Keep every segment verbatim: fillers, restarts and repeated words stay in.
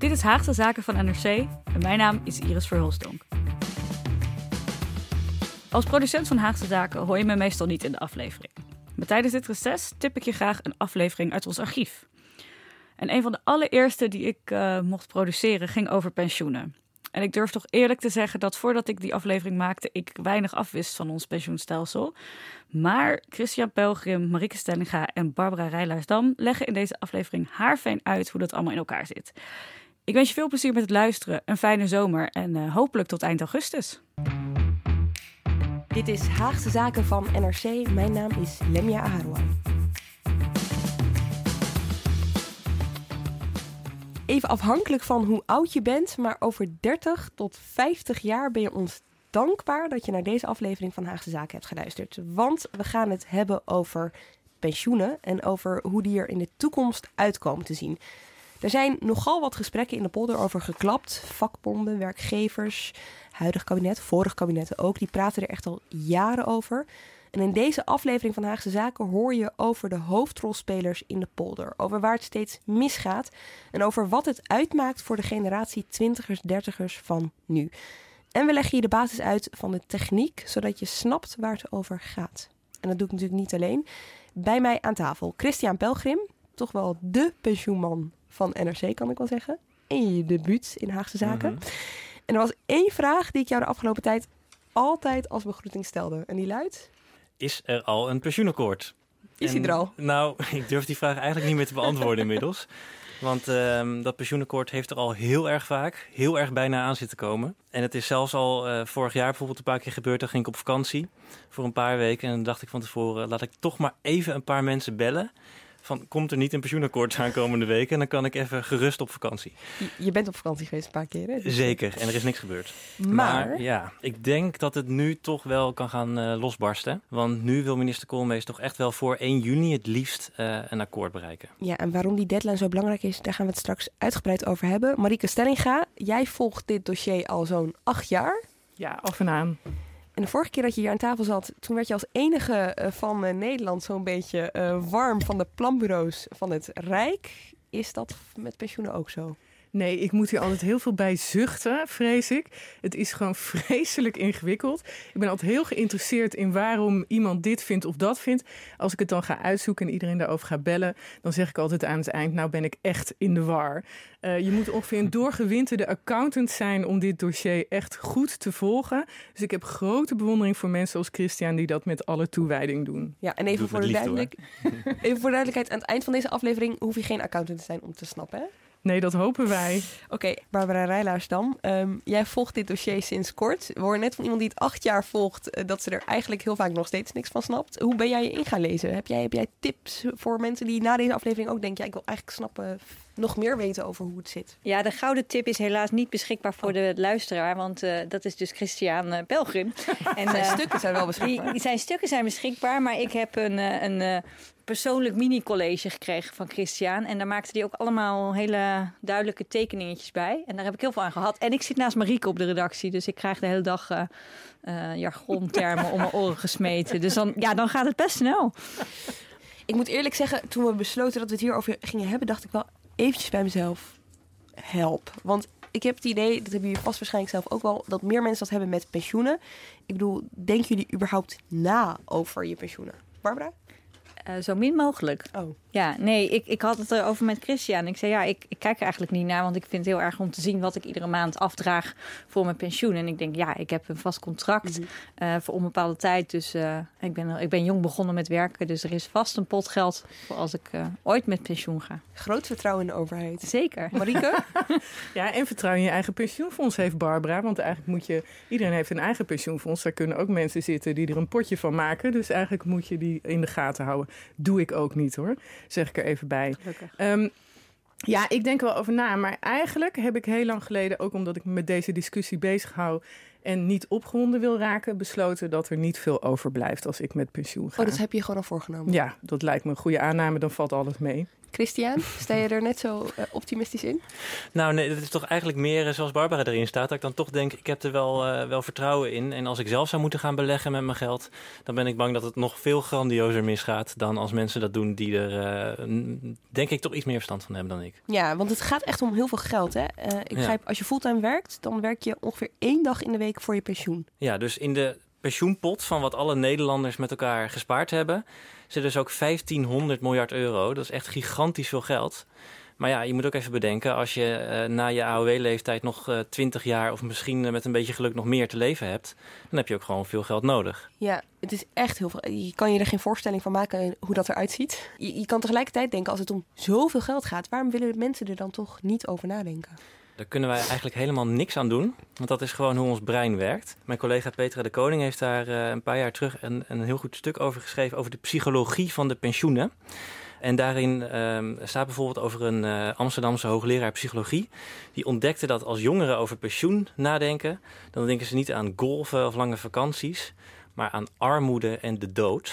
Dit is Haagse Zaken van N R C en mijn naam is Iris Verhulstonk. Als producent van Haagse Zaken hoor je me meestal niet in de aflevering. Maar tijdens dit reces tip ik je graag een aflevering uit ons archief. En een van de allereerste die ik uh, mocht produceren ging over pensioenen. En ik durf toch eerlijk te zeggen dat voordat ik die aflevering maakte, ik weinig afwist van ons pensioenstelsel. Maar Christiaan Pelgrim, Marike Stellinga en Barbara Rijlaarsdam leggen in deze aflevering haarfijn uit hoe dat allemaal in elkaar zit. Ik wens je veel plezier met het luisteren, een fijne zomer en uh, hopelijk tot eind augustus. Dit is Haagse Zaken van N R C. Mijn naam is Lemia Aharoua. Even afhankelijk van hoe oud je bent, maar over dertig tot vijftig jaar ben je ons dankbaar dat je naar deze aflevering van Haagse Zaken hebt geluisterd. Want we gaan het hebben over pensioenen en over hoe die er in de toekomst uitkomen te zien. Er zijn nogal wat gesprekken in de polder over geklapt. Vakbonden, werkgevers, huidig kabinet, vorige kabinetten ook. Die praten er echt al jaren over. En in deze aflevering van Haagse Zaken hoor je over de hoofdrolspelers in de polder. Over waar het steeds misgaat en over wat het uitmaakt voor de generatie twintigers, dertigers van nu. En we leggen je de basis uit van de techniek, zodat je snapt waar het over gaat. En dat doe ik natuurlijk niet alleen. Bij mij aan tafel Christiaan Pelgrim, toch wel de pensioenman van N R C, kan ik wel zeggen. En je debuut in Haagse Zaken. Mm-hmm. En er was één vraag die ik jou de afgelopen tijd altijd als begroeting stelde. En die luidt: is er al een pensioenakkoord? Is hij er al? Nou, ik durf die vraag eigenlijk niet meer te beantwoorden inmiddels. Want um, dat pensioenakkoord heeft er al heel erg vaak, heel erg bijna aan zitten komen. En het is zelfs al uh, vorig jaar bijvoorbeeld een paar keer gebeurd. Dan ging ik op vakantie voor een paar weken. En dan dacht ik van tevoren, laat ik toch maar even een paar mensen bellen. Van, komt er niet een pensioenakkoord aankomende week? En dan kan ik even gerust op vakantie. Je bent op vakantie geweest een paar keer, hè? Dus zeker, en er is niks gebeurd. Maar... maar ja, ik denk dat het nu toch wel kan gaan uh, losbarsten. Want nu wil minister Koolmees toch echt wel voor één juni het liefst uh, een akkoord bereiken. Ja, en waarom die deadline zo belangrijk is, daar gaan we het straks uitgebreid over hebben. Marike Stellinga, jij volgt dit dossier al zo'n acht jaar. Ja, af en aan. En de vorige keer dat je hier aan tafel zat, toen werd je als enige van uh, Nederland zo'n beetje uh, warm van de planbureaus van het Rijk. Is dat met pensioenen ook zo? Nee, ik moet hier altijd heel veel bij zuchten, vrees ik. Het is gewoon vreselijk ingewikkeld. Ik ben altijd heel geïnteresseerd in waarom iemand dit vindt of dat vindt. Als ik het dan ga uitzoeken en iedereen daarover ga bellen, dan zeg ik altijd aan het eind, nou ben ik echt in de war. Uh, je moet ongeveer een doorgewinterde accountant zijn om dit dossier echt goed te volgen. Dus ik heb grote bewondering voor mensen als Christiaan die dat met alle toewijding doen. Ja, en even voor, de duidelijk... even voor de duidelijkheid, aan het eind van deze aflevering hoef je geen accountant te zijn om te snappen, hè? Nee, dat hopen wij. Oké, okay, Barbara Rijlaarsdam, um, jij volgt dit dossier sinds kort. We horen net van iemand die het acht jaar volgt, uh, dat ze er eigenlijk heel vaak nog steeds niks van snapt. Hoe ben jij je in gaan lezen? Heb jij, heb jij tips voor mensen die na deze aflevering ook denken, ja, ik wil eigenlijk snappen, nog meer weten over hoe het zit? Ja, de gouden tip is helaas niet beschikbaar voor oh. de luisteraar, want uh, dat is dus Christiaan uh, Pelgrim. En, zijn uh, stukken zijn wel beschikbaar. Die, zijn stukken zijn beschikbaar, maar ik heb een... een uh, persoonlijk mini-college gekregen van Christiaan. En daar maakte hij ook allemaal hele duidelijke tekeningetjes bij. En daar heb ik heel veel aan gehad. En ik zit naast Marike op de redactie. Dus ik krijg de hele dag uh, uh, jargontermen om mijn oren gesmeten. Dus dan, ja, dan gaat het best snel. Ik moet eerlijk zeggen, toen we besloten dat we het hierover gingen hebben, dacht ik wel eventjes bij mezelf, help. Want ik heb het idee, dat hebben jullie vast waarschijnlijk zelf ook wel, dat meer mensen dat hebben met pensioenen. Ik bedoel, denken jullie überhaupt na over je pensioenen? Barbara? Uh, zo min mogelijk. Oh. Ja, nee, ik, ik had het erover met Christiaan. Ik zei, ja, ik, ik kijk er eigenlijk niet naar, want ik vind het heel erg om te zien wat ik iedere maand afdraag voor mijn pensioen. En ik denk, ja, ik heb een vast contract mm-hmm. uh, voor onbepaalde tijd. Dus uh, ik, ben, ik ben jong begonnen met werken, dus er is vast een pot geld voor als ik uh, ooit met pensioen ga. Groot vertrouwen in de overheid. Zeker. Marike? Ja, en vertrouwen in je eigen pensioenfonds heeft Barbara, want eigenlijk moet je, iedereen heeft een eigen pensioenfonds. Daar kunnen ook mensen zitten die er een potje van maken. Dus eigenlijk moet je die in de gaten houden. Doe ik ook niet hoor, zeg ik er even bij. Um, ja, ik denk wel over na, maar eigenlijk heb ik heel lang geleden, ook omdat ik me met deze discussie bezig hou en niet opgewonden wil raken, besloten dat er niet veel overblijft als ik met pensioen ga. Oh, dat heb je gewoon al voorgenomen? Ja, dat lijkt me een goede aanname, dan valt alles mee. Christiaan, sta je er net zo uh, optimistisch in? Nou nee, dat is toch eigenlijk meer uh, zoals Barbara erin staat. Dat ik dan toch denk, ik heb er wel, uh, wel vertrouwen in. En als ik zelf zou moeten gaan beleggen met mijn geld, dan ben ik bang dat het nog veel grandiozer misgaat dan als mensen dat doen die er, uh, m- denk ik, toch iets meer verstand van hebben dan ik. Ja, want het gaat echt om heel veel geld, hè? Uh, ik begrijp, ja. Als je fulltime werkt, dan werk je ongeveer één dag in de week voor je pensioen. Ja, dus in de pensioenpot van wat alle Nederlanders met elkaar gespaard hebben, zit dus ook vijftienhonderd miljard euro. Dat is echt gigantisch veel geld. Maar ja, je moet ook even bedenken, als je uh, na je A O W-leeftijd nog uh, twintig jaar... of misschien uh, met een beetje geluk nog meer te leven hebt, dan heb je ook gewoon veel geld nodig. Ja, het is echt heel veel. Je kan je er geen voorstelling van maken hoe dat eruit ziet. Je, je kan tegelijkertijd denken, als het om zoveel geld gaat, waarom willen mensen er dan toch niet over nadenken? Daar kunnen wij eigenlijk helemaal niks aan doen, want dat is gewoon hoe ons brein werkt. Mijn collega Petra de Koning heeft daar uh, een paar jaar terug een, een heel goed stuk over geschreven, over de psychologie van de pensioenen. En daarin uh, staat bijvoorbeeld over een uh, Amsterdamse hoogleraar psychologie. Die ontdekte dat als jongeren over pensioen nadenken, dan denken ze niet aan golven of lange vakanties, maar aan armoede en de dood.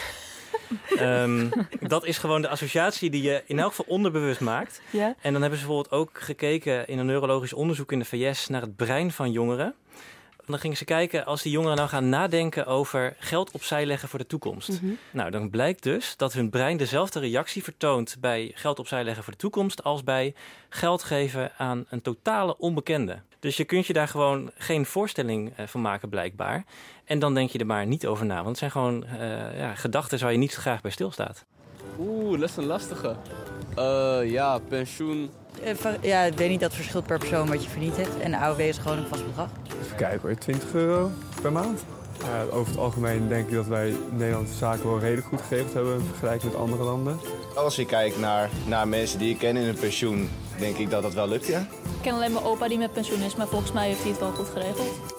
um, dat is gewoon de associatie die je in elk geval onderbewust maakt. Ja. En dan hebben ze bijvoorbeeld ook gekeken in een neurologisch onderzoek in de V S naar het brein van jongeren. En dan gingen ze kijken, als die jongeren nou gaan nadenken over geld opzij leggen voor de toekomst. Mm-hmm. Nou, dan blijkt dus dat hun brein dezelfde reactie vertoont bij geld opzij leggen voor de toekomst als bij geld geven aan een totale onbekende. Dus je kunt je daar gewoon geen voorstelling van maken blijkbaar. En dan denk je er maar niet over na. Want het zijn gewoon uh, ja, gedachten waar je niet graag bij stilstaat. Oeh, dat is een lastige. Uh, ja, pensioen. Ja, ik weet niet, dat verschilt per persoon wat je verdiend hebt. En de A O W is gewoon een vast bedrag. Even kijken hoor, twintig euro per maand. Ja, over het algemeen denk ik dat wij Nederlandse zaken wel redelijk goed geregeld hebben in vergelijking met andere landen. Als ik kijk naar, naar mensen die ik ken in hun pensioen, denk ik dat dat wel lukt, ja. Ik ken alleen mijn opa die met pensioen is, maar volgens mij heeft hij het wel goed geregeld.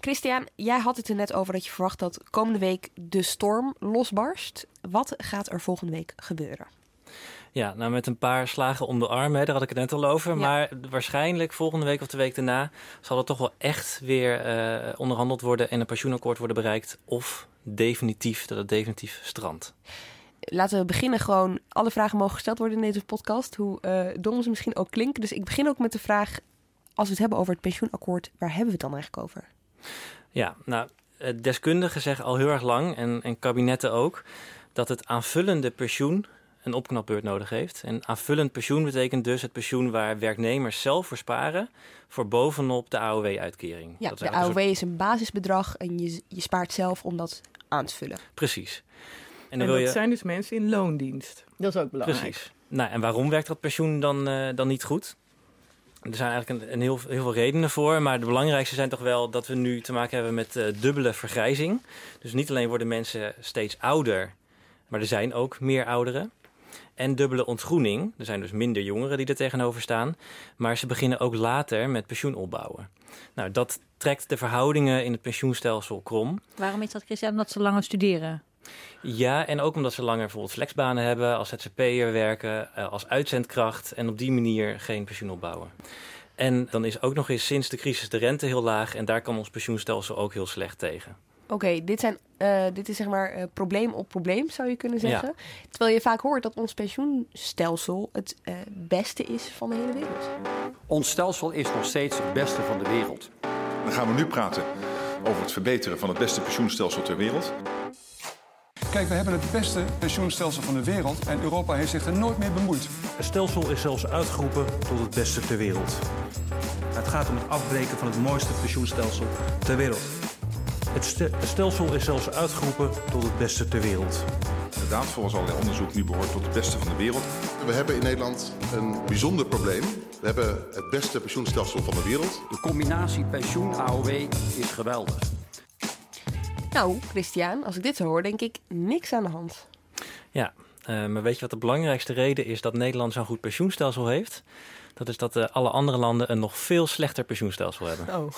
Christiaan, jij had het er net over dat je verwacht dat komende week de storm losbarst. Wat gaat er volgende week gebeuren? Ja, nou met een paar slagen om de arm, hè, daar had ik het net al over. Ja. Maar waarschijnlijk volgende week of de week daarna zal er toch wel echt weer uh, onderhandeld worden en een pensioenakkoord worden bereikt. Of definitief, dat het definitief strandt. Laten we beginnen gewoon. Alle vragen mogen gesteld worden in deze podcast, hoe uh, dom ze misschien ook klinken. Dus ik begin ook met de vraag, als we het hebben over het pensioenakkoord, waar hebben we het dan eigenlijk over? Ja, nou, deskundigen zeggen al heel erg lang, en, en kabinetten ook, dat het aanvullende pensioen een opknapbeurt nodig heeft. En aanvullend pensioen betekent dus het pensioen waar werknemers zelf voor sparen, voor bovenop de A O W-uitkering. Ja, dat is de A O W een soort... is een basisbedrag en je, je spaart zelf om dat aan te vullen. Precies. En, dan en wil dat je... zijn dus mensen in loondienst. Dat is ook belangrijk. Precies. Nou, en waarom werkt dat pensioen dan, uh, dan niet goed? Er zijn eigenlijk een, een heel, heel veel redenen voor. Maar de belangrijkste zijn toch wel dat we nu te maken hebben met uh, dubbele vergrijzing. Dus niet alleen worden mensen steeds ouder, maar er zijn ook meer ouderen. En dubbele ontgroening. Er zijn dus minder jongeren die er tegenover staan. Maar ze beginnen ook later met pensioen opbouwen. Nou, dat trekt de verhoudingen in het pensioenstelsel krom. Waarom is dat, Christiaan? Omdat ze langer studeren? Ja, en ook omdat ze langer bijvoorbeeld flexbanen hebben, als Z Z P'er werken, als uitzendkracht en op die manier geen pensioen opbouwen. En dan is ook nog eens sinds de crisis de rente heel laag en daar kan ons pensioenstelsel ook heel slecht tegen. Oké, okay, dit, uh, dit is zeg maar uh, probleem op probleem, zou je kunnen zeggen. Ja. Terwijl je vaak hoort dat ons pensioenstelsel het uh, beste is van de hele wereld. Ons stelsel is nog steeds het beste van de wereld. Dan gaan we nu praten over het verbeteren van het beste pensioenstelsel ter wereld. Kijk, we hebben het beste pensioenstelsel van de wereld en Europa heeft zich er nooit mee bemoeid. Het stelsel is zelfs uitgeroepen tot het beste ter wereld. Het gaat om het afbreken van het mooiste pensioenstelsel ter wereld. Het, st- het stelsel is zelfs uitgeroepen tot het beste ter wereld. Inderdaad, volgens allerlei onderzoek nu behoort tot het beste van de wereld. We hebben in Nederland een bijzonder probleem. We hebben het beste pensioenstelsel van de wereld. De combinatie pensioen-A O W is geweldig. Nou, Christiaan, als ik dit zo hoor, denk ik niks aan de hand. Ja, uh, maar weet je wat de belangrijkste reden is dat Nederland zo'n goed pensioenstelsel heeft? Dat is dat uh, alle andere landen een nog veel slechter pensioenstelsel hebben. Oh.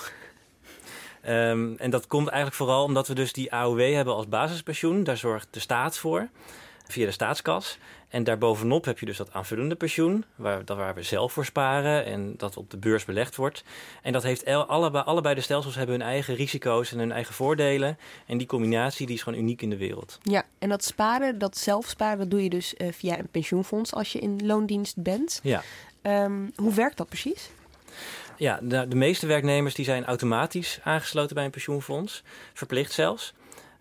Um, en dat komt eigenlijk vooral omdat we dus die A O W hebben als basispensioen. Daar zorgt de staat voor. via de staatskas. En daarbovenop heb je dus dat aanvullende pensioen, waar, dat waar we zelf voor sparen en dat op de beurs belegd wordt. En dat heeft allebei, allebei de stelsels hebben hun eigen risico's en hun eigen voordelen. En die combinatie die is gewoon uniek in de wereld. Ja, en dat sparen, dat zelf sparen, dat doe je dus uh, via een pensioenfonds als je in loondienst bent. Ja. Um, hoe werkt dat precies? Ja, de, de meeste werknemers die zijn automatisch aangesloten bij een pensioenfonds, verplicht zelfs.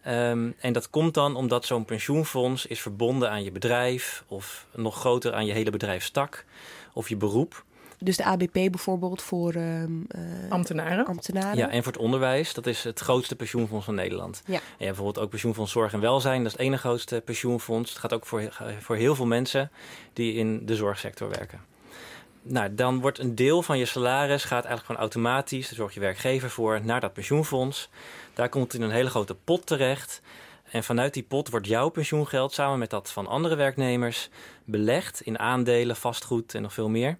Um, en dat komt dan omdat zo'n pensioenfonds is verbonden aan je bedrijf of nog groter aan je hele bedrijfstak of je beroep. Dus de A B P bijvoorbeeld voor um, uh, ambtenaren. ambtenaren. Ja, en voor het onderwijs. Dat is het grootste pensioenfonds van Nederland. Ja. En je hebt bijvoorbeeld ook pensioenfonds Zorg en Welzijn. Dat is het ene grootste pensioenfonds. Het gaat ook voor, voor heel veel mensen die in de zorgsector werken. Nou, dan wordt een deel van je salaris gaat eigenlijk gewoon automatisch, daar zorgt je werkgever voor, naar dat pensioenfonds. Daar komt het in een hele grote pot terecht. En vanuit die pot wordt jouw pensioengeld samen met dat van andere werknemers belegd in aandelen, vastgoed en nog veel meer.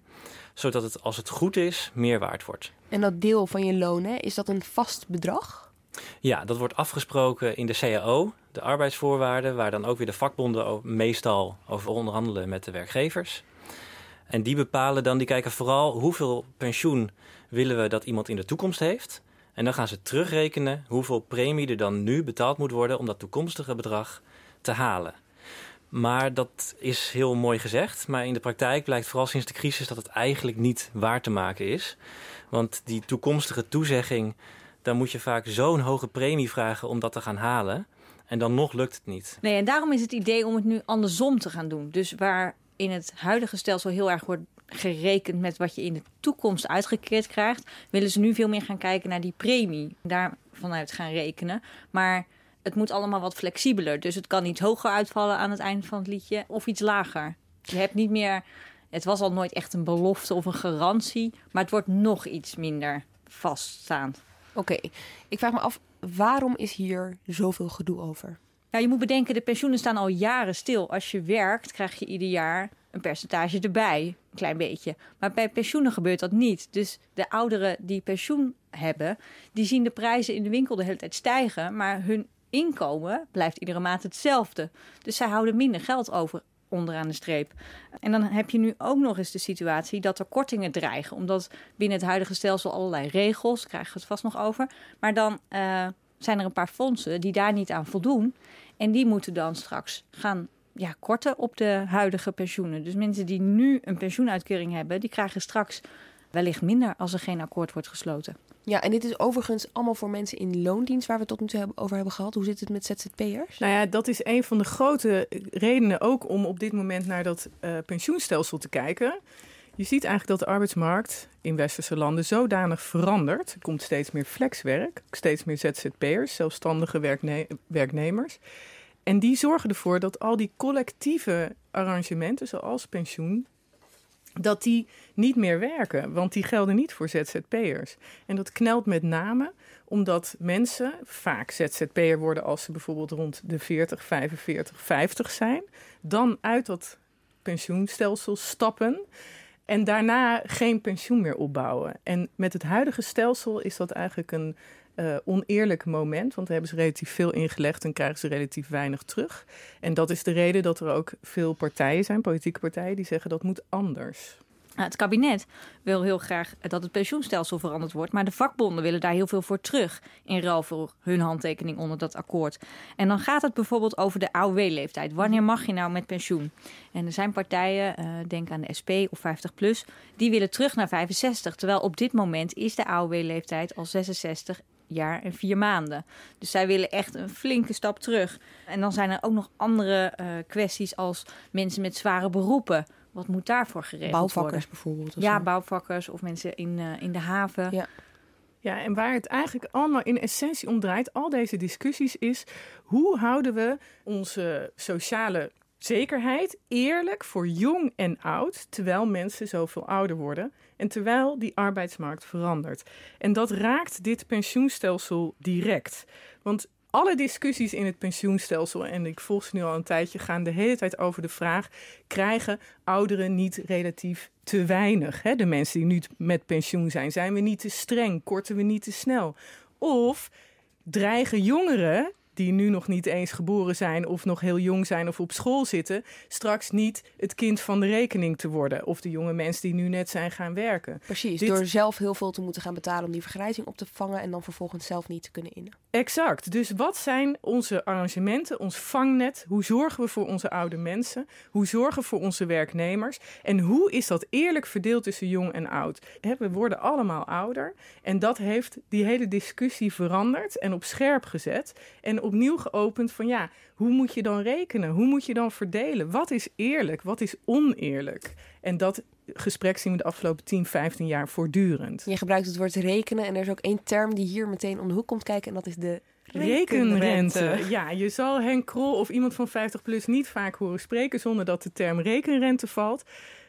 Zodat het, als het goed is, meer waard wordt. En dat deel van je loon, hè, is dat een vast bedrag? Ja, dat wordt afgesproken in de C A O, de arbeidsvoorwaarden, waar dan ook weer de vakbonden meestal over onderhandelen met de werkgevers. En die bepalen dan, die kijken vooral hoeveel pensioen willen we dat iemand in de toekomst heeft. En dan gaan ze terugrekenen hoeveel premie er dan nu betaald moet worden om dat toekomstige bedrag te halen. Maar dat is heel mooi gezegd. Maar in de praktijk blijkt vooral sinds de crisis dat het eigenlijk niet waar te maken is. Want die toekomstige toezegging, daar moet je vaak zo'n hoge premie vragen om dat te gaan halen. En dan nog lukt het niet. Nee, en daarom is het idee om het nu andersom te gaan doen. Dus waar in het huidige stelsel heel erg wordt gerekend met wat je in de toekomst uitgekeerd krijgt, willen ze nu veel meer gaan kijken naar die premie. Daar vanuit gaan rekenen. Maar het moet allemaal wat flexibeler. Dus het kan iets hoger uitvallen aan het eind van het liedje of iets lager. Je hebt niet meer, het was al nooit echt een belofte of een garantie, maar het wordt nog iets minder vaststaand. Oké, okay. Ik vraag me af, waarom is hier zoveel gedoe over? Nou, je moet bedenken, de pensioenen staan al jaren stil. Als je werkt, krijg je ieder jaar een percentage erbij. Een klein beetje. Maar bij pensioenen gebeurt dat niet. Dus de ouderen die pensioen hebben, die zien de prijzen in de winkel de hele tijd stijgen. Maar hun inkomen blijft iedere maand hetzelfde. Dus zij houden minder geld over onderaan de streep. En dan heb je nu ook nog eens de situatie dat er kortingen dreigen. Omdat binnen het huidige stelsel allerlei regels, daar krijgen we het vast nog over. Maar dan Uh, zijn er een paar fondsen die daar niet aan voldoen. En die moeten dan straks gaan ja, korten op de huidige pensioenen. Dus mensen die nu een pensioenuitkering hebben, die krijgen straks wellicht minder als er geen akkoord wordt gesloten. Ja, en dit is overigens allemaal voor mensen in loondienst waar we het tot nu toe over hebben gehad. Hoe zit het met Z Z P'ers? Nou ja, dat is een van de grote redenen ook om op dit moment naar dat uh, pensioenstelsel te kijken. Je ziet eigenlijk dat de arbeidsmarkt in westerse landen zodanig verandert. Er komt steeds meer flexwerk, steeds meer Z Z P'ers, zelfstandige werkne- werknemers. En die zorgen ervoor dat al die collectieve arrangementen, zoals pensioen, dat die niet meer werken. Want die gelden niet voor Z Z P'ers. En dat knelt met name omdat mensen vaak Z Z P'er worden als ze bijvoorbeeld rond de veertig, vijfenveertig, vijftig zijn. Dan uit dat pensioenstelsel stappen. En daarna geen pensioen meer opbouwen. En met het huidige stelsel is dat eigenlijk een uh, oneerlijk moment. Want daar hebben ze relatief veel ingelegd en krijgen ze relatief weinig terug. En dat is de reden dat er ook veel partijen zijn, politieke partijen, die zeggen dat moet anders. Het kabinet wil heel graag dat het pensioenstelsel veranderd wordt. Maar de vakbonden willen daar heel veel voor terug. In ruil voor hun handtekening onder dat akkoord. En dan gaat het bijvoorbeeld over de A O W-leeftijd. Wanneer mag je nou met pensioen? En er zijn partijen, denk aan de S P of vijftig plus, die willen terug naar vijfenzestig. Terwijl op dit moment is de A O W-leeftijd al zesenzestig jaar en vier maanden. Dus zij willen echt een flinke stap terug. En dan zijn er ook nog andere uh, kwesties als mensen met zware beroepen. Wat moet daarvoor geregeld bouwvakkers worden? Bouwvakkers bijvoorbeeld. Ja, zo. bouwvakkers of mensen in, uh, in de haven. Ja. ja, en waar het eigenlijk allemaal in essentie om draait, al deze discussies, is hoe houden we onze sociale zekerheid eerlijk voor jong en oud, terwijl mensen zoveel ouder worden en terwijl die arbeidsmarkt verandert. En dat raakt dit pensioenstelsel direct. Want alle discussies in het pensioenstelsel, en ik volg ze nu al een tijdje, gaan de hele tijd over de vraag, krijgen ouderen niet relatief te weinig? Hè? De mensen die nu met pensioen zijn, zijn we niet te streng? Korten we niet te snel? Of dreigen jongeren die nu nog niet eens geboren zijn of nog heel jong zijn of op school zitten, straks niet het kind van de rekening te worden. Of de jonge mensen die nu net zijn gaan werken. Precies, Dit... door zelf heel veel te moeten gaan betalen om die vergrijzing op te vangen en dan vervolgens zelf niet te kunnen innen. Exact, dus wat zijn onze arrangementen, ons vangnet? Hoe zorgen we voor onze oude mensen? Hoe zorgen we voor onze werknemers? En hoe is dat eerlijk verdeeld tussen jong en oud? We worden allemaal ouder en dat heeft die hele discussie veranderd en op scherp gezet en opnieuw geopend van ja, hoe moet je dan rekenen? Hoe moet je dan verdelen? Wat is eerlijk? Wat is oneerlijk? En dat gesprek zien we de afgelopen tien, vijftien jaar voortdurend. Je gebruikt het woord rekenen en er is ook één term die hier meteen om de hoek komt kijken en dat is de rekenrente. rekenrente. Ja, je zal Henk Krol of iemand van vijftig plus niet vaak horen spreken zonder dat de term rekenrente valt.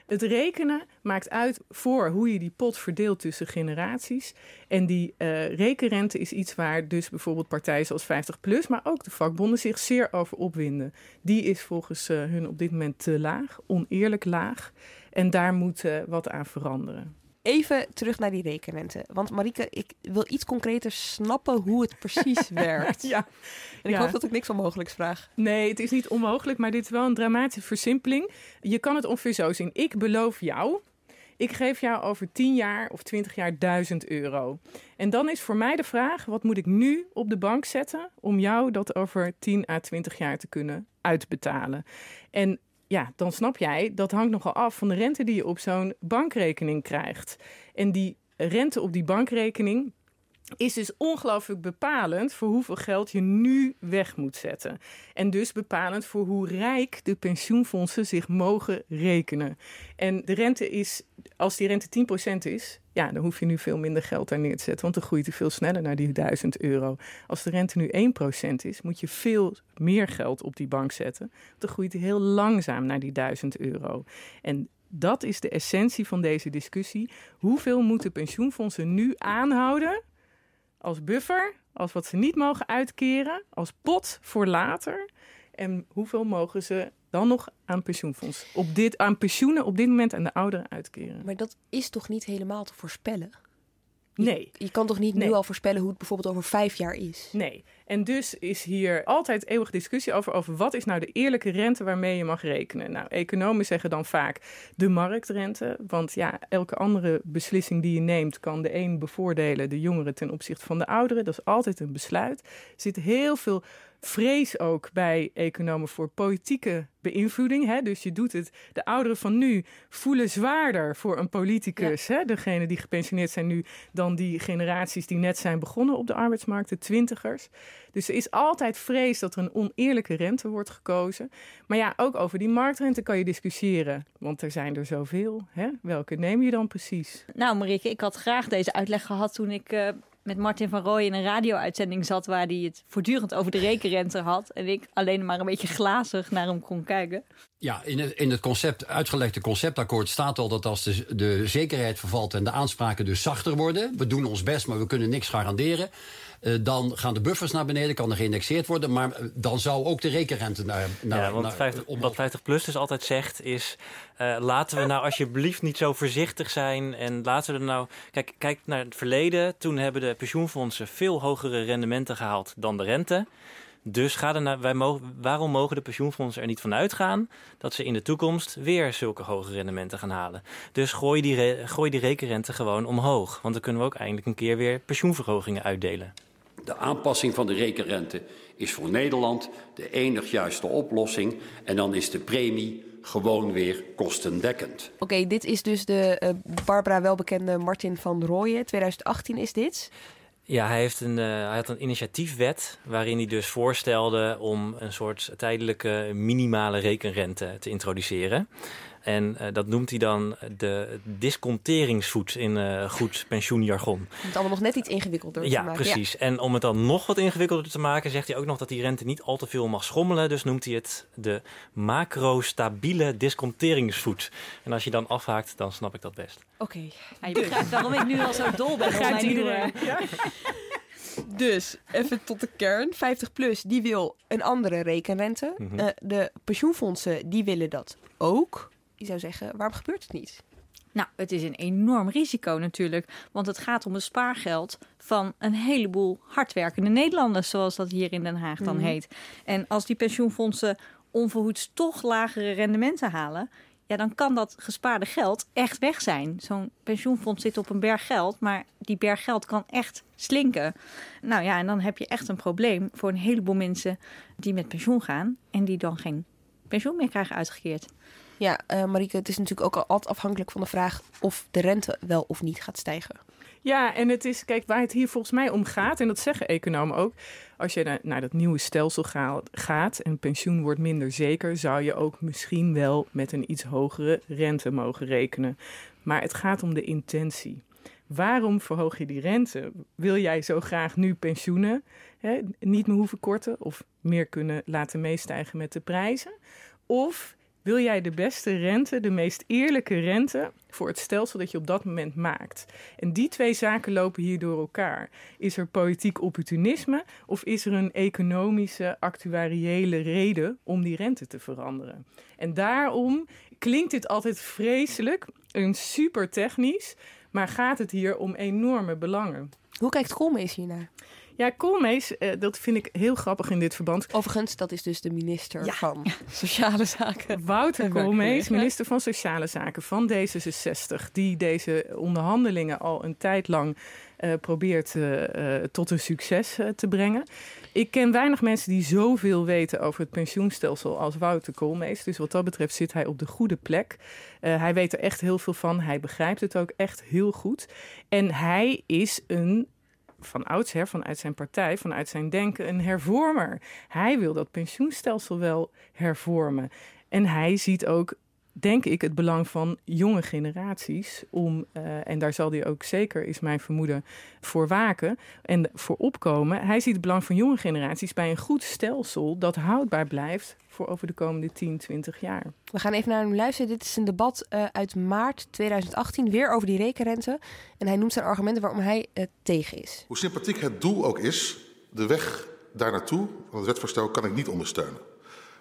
Het rekenen maakt uit voor hoe je die pot verdeelt tussen generaties. En die uh, rekenrente is iets waar dus bijvoorbeeld partijen zoals vijftig plus... maar ook de vakbonden zich zeer over opwinden. Die is volgens uh, hun op dit moment te laag, oneerlijk laag. En daar moet uh, wat aan veranderen. Even terug naar die rekenrente. Want Marike, ik wil iets concreter snappen hoe het precies werkt. Ja. En ik ja. hoop dat ik niks onmogelijks vraag. Nee, het is niet onmogelijk, maar dit is wel een dramatische versimpeling. Je kan het ongeveer zo zien. Ik beloof jou, ik geef jou over tien jaar of twintig jaar duizend euro. En dan is voor mij de vraag, wat moet ik nu op de bank zetten om jou dat over tien à twintig jaar te kunnen uitbetalen? En ja, dan snap jij, dat hangt nogal af van de rente die je op zo'n bankrekening krijgt. En die rente op die bankrekening is dus ongelooflijk bepalend voor hoeveel geld je nu weg moet zetten. En dus bepalend voor hoe rijk de pensioenfondsen zich mogen rekenen. En de rente is, als die rente tien procent is, ja, dan hoef je nu veel minder geld daar neer te zetten, want dan groeit hij veel sneller naar die duizend euro. Als de rente nu één procent is, moet je veel meer geld op die bank zetten. Dan groeit hij heel langzaam naar die duizend euro. En dat is de essentie van deze discussie. Hoeveel moeten pensioenfondsen nu aanhouden als buffer, als wat ze niet mogen uitkeren, als pot voor later? En hoeveel mogen ze dan nog aan pensioenfonds, op dit, aan pensioenen op dit moment aan de ouderen uitkeren? Maar dat is toch niet helemaal te voorspellen? Je, nee. Je kan toch niet nee. nu al voorspellen hoe het bijvoorbeeld over vijf jaar is? Nee. En dus is hier altijd eeuwig discussie over, over wat is nou de eerlijke rente waarmee je mag rekenen. Nou, economen zeggen dan vaak de marktrente. Want ja, elke andere beslissing die je neemt kan de een bevoordelen, de jongeren ten opzichte van de ouderen. Dat is altijd een besluit. Er zit heel veel vrees ook bij economen voor politieke beïnvloeding. Hè? Dus je doet het, de ouderen van nu voelen zwaarder voor een politicus. Ja. Hè? Degene die gepensioneerd zijn nu dan die generaties die net zijn begonnen op de arbeidsmarkt, de twintigers. Dus er is altijd vrees dat er een oneerlijke rente wordt gekozen. Maar ja, ook over die marktrente kan je discussiëren. Want er zijn er zoveel. Hè? Welke neem je dan precies? Nou Marike, ik had graag deze uitleg gehad toen ik Uh... met Martin van Rooijen in een radio-uitzending zat waar hij het voortdurend over de rekenrente had. En ik alleen maar een beetje glazig naar hem kon kijken. Ja, in het, in het concept, uitgelegde conceptakkoord staat al dat als de, de zekerheid vervalt en de aanspraken dus zachter worden, we doen ons best, maar we kunnen niks garanderen, Uh, dan gaan de buffers naar beneden, kan er geïndexeerd worden, maar dan zou ook de rekenrente naar, naar ja, want naar, vijftig, op, wat vijftig plus dus altijd zegt is, uh, laten we nou alsjeblieft niet zo voorzichtig zijn en laten we er nou, kijk, kijk naar het verleden, toen hebben de pensioenfondsen veel hogere rendementen gehaald dan de rente. Dus ga er naar, wij mogen, waarom mogen de pensioenfondsen er niet van uitgaan dat ze in de toekomst weer zulke hoge rendementen gaan halen? Dus gooi die, re, gooi die rekenrente gewoon omhoog, want dan kunnen we ook eindelijk een keer weer pensioenverhogingen uitdelen. De aanpassing van de rekenrente is voor Nederland de enig juiste oplossing. En dan is de premie gewoon weer kostendekkend. Oké, okay, dit is dus de uh, Barbara welbekende Martin van Rooijen. twintig achttien is dit. Ja, hij, heeft een, uh, hij had een initiatiefwet waarin hij dus voorstelde om een soort tijdelijke minimale rekenrente te introduceren. En uh, dat noemt hij dan de disconteringsvoet in uh, goed pensioenjargon. Om het allemaal nog net iets ingewikkelder te ja, maken. Precies. Ja, precies. En om het dan nog wat ingewikkelder te maken, zegt hij ook nog dat die rente niet al te veel mag schommelen. Dus noemt hij het de macro-stabiele disconteringsvoet. En als je dan afhaakt, dan snap ik dat best. Oké. Okay. Ja, je begrijpt waarom ik nu al zo dol ben. Begrijpt iedereen. Ja. Dus, even tot de kern. vijftig plus, die wil een andere rekenrente. Mm-hmm. Uh, de pensioenfondsen, die willen dat ook. Je zou zeggen, waarom gebeurt het niet? Nou, het is een enorm risico natuurlijk, want het gaat om het spaargeld van een heleboel hardwerkende Nederlanders, zoals dat hier in Den Haag dan mm-hmm. heet. En als die pensioenfondsen onverhoeds toch lagere rendementen halen, ja, dan kan dat gespaarde geld echt weg zijn. Zo'n pensioenfonds zit op een berg geld, maar die berg geld kan echt slinken. Nou ja, en dan heb je echt een probleem voor een heleboel mensen die met pensioen gaan en die dan geen pensioen meer krijgen uitgekeerd. Ja, uh, Marike, het is natuurlijk ook al altijd afhankelijk van de vraag of de rente wel of niet gaat stijgen. Ja, en het is, kijk, waar het hier volgens mij om gaat, en dat zeggen economen ook, als je naar, naar dat nieuwe stelsel ga, gaat en pensioen wordt minder zeker, zou je ook misschien wel met een iets hogere rente mogen rekenen. Maar het gaat om de intentie. Waarom verhoog je die rente? Wil jij zo graag nu pensioenen hè, niet meer hoeven korten of meer kunnen laten meestijgen met de prijzen? Of wil jij de beste rente, de meest eerlijke rente voor het stelsel dat je op dat moment maakt? En die twee zaken lopen hier door elkaar. Is er politiek opportunisme of is er een economische, actuariële reden om die rente te veranderen? En daarom klinkt dit altijd vreselijk en super technisch, maar gaat het hier om enorme belangen. Hoe kijkt Koolmees hiernaar? Ja, Koolmees, dat vind ik heel grappig in dit verband. Overigens, dat is dus de minister ja. van Sociale Zaken. Wouter Koolmees, minister van Sociale Zaken van D zesenzestig... die deze onderhandelingen al een tijd lang uh, probeert uh, uh, tot een succes uh, te brengen. Ik ken weinig mensen die zoveel weten over het pensioenstelsel als Wouter Koolmees. Dus wat dat betreft zit hij op de goede plek. Uh, hij weet er echt heel veel van. Hij begrijpt het ook echt heel goed. En hij is een... van oudsher, vanuit zijn partij, vanuit zijn denken, een hervormer. Hij wil dat pensioenstelsel wel hervormen. En hij ziet ook, denk ik, het belang van jonge generaties om, uh, en daar zal hij ook zeker, is mijn vermoeden, voor waken en voor opkomen. Hij ziet het belang van jonge generaties bij een goed stelsel dat houdbaar blijft voor over de komende tien, twintig jaar. We gaan even naar hem luisteren. Dit is een debat uh, uit maart tweeduizend achttien, weer over die rekenrente. En hij noemt zijn argumenten waarom hij uh, tegen is. Hoe sympathiek het doel ook is, de weg daar naartoe van het wetsvoorstel kan ik niet ondersteunen.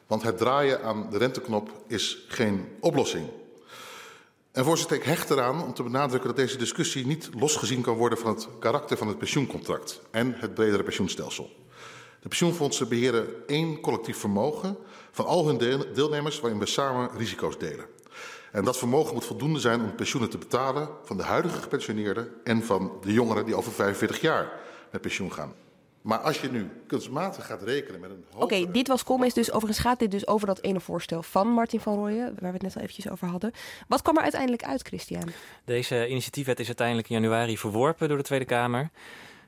Want het draaien aan de renteknop is geen oplossing. En voorzitter, ik hecht eraan om te benadrukken dat deze discussie niet losgezien kan worden van het karakter van het pensioencontract en het bredere pensioenstelsel. De pensioenfondsen beheren één collectief vermogen van al hun deelnemers waarin we samen risico's delen. En dat vermogen moet voldoende zijn om pensioenen te betalen van de huidige gepensioneerden en van de jongeren die over vijfenveertig jaar met pensioen gaan. Maar als je nu kunstmatig gaat rekenen met een hogere... Oké, okay, dit was Koolmees dus. Overigens gaat dit dus over dat ene voorstel van Martin van Rooijen, waar we het net al eventjes over hadden. Wat kwam er uiteindelijk uit, Christiaan? Deze initiatiefwet is uiteindelijk in januari verworpen door de Tweede Kamer.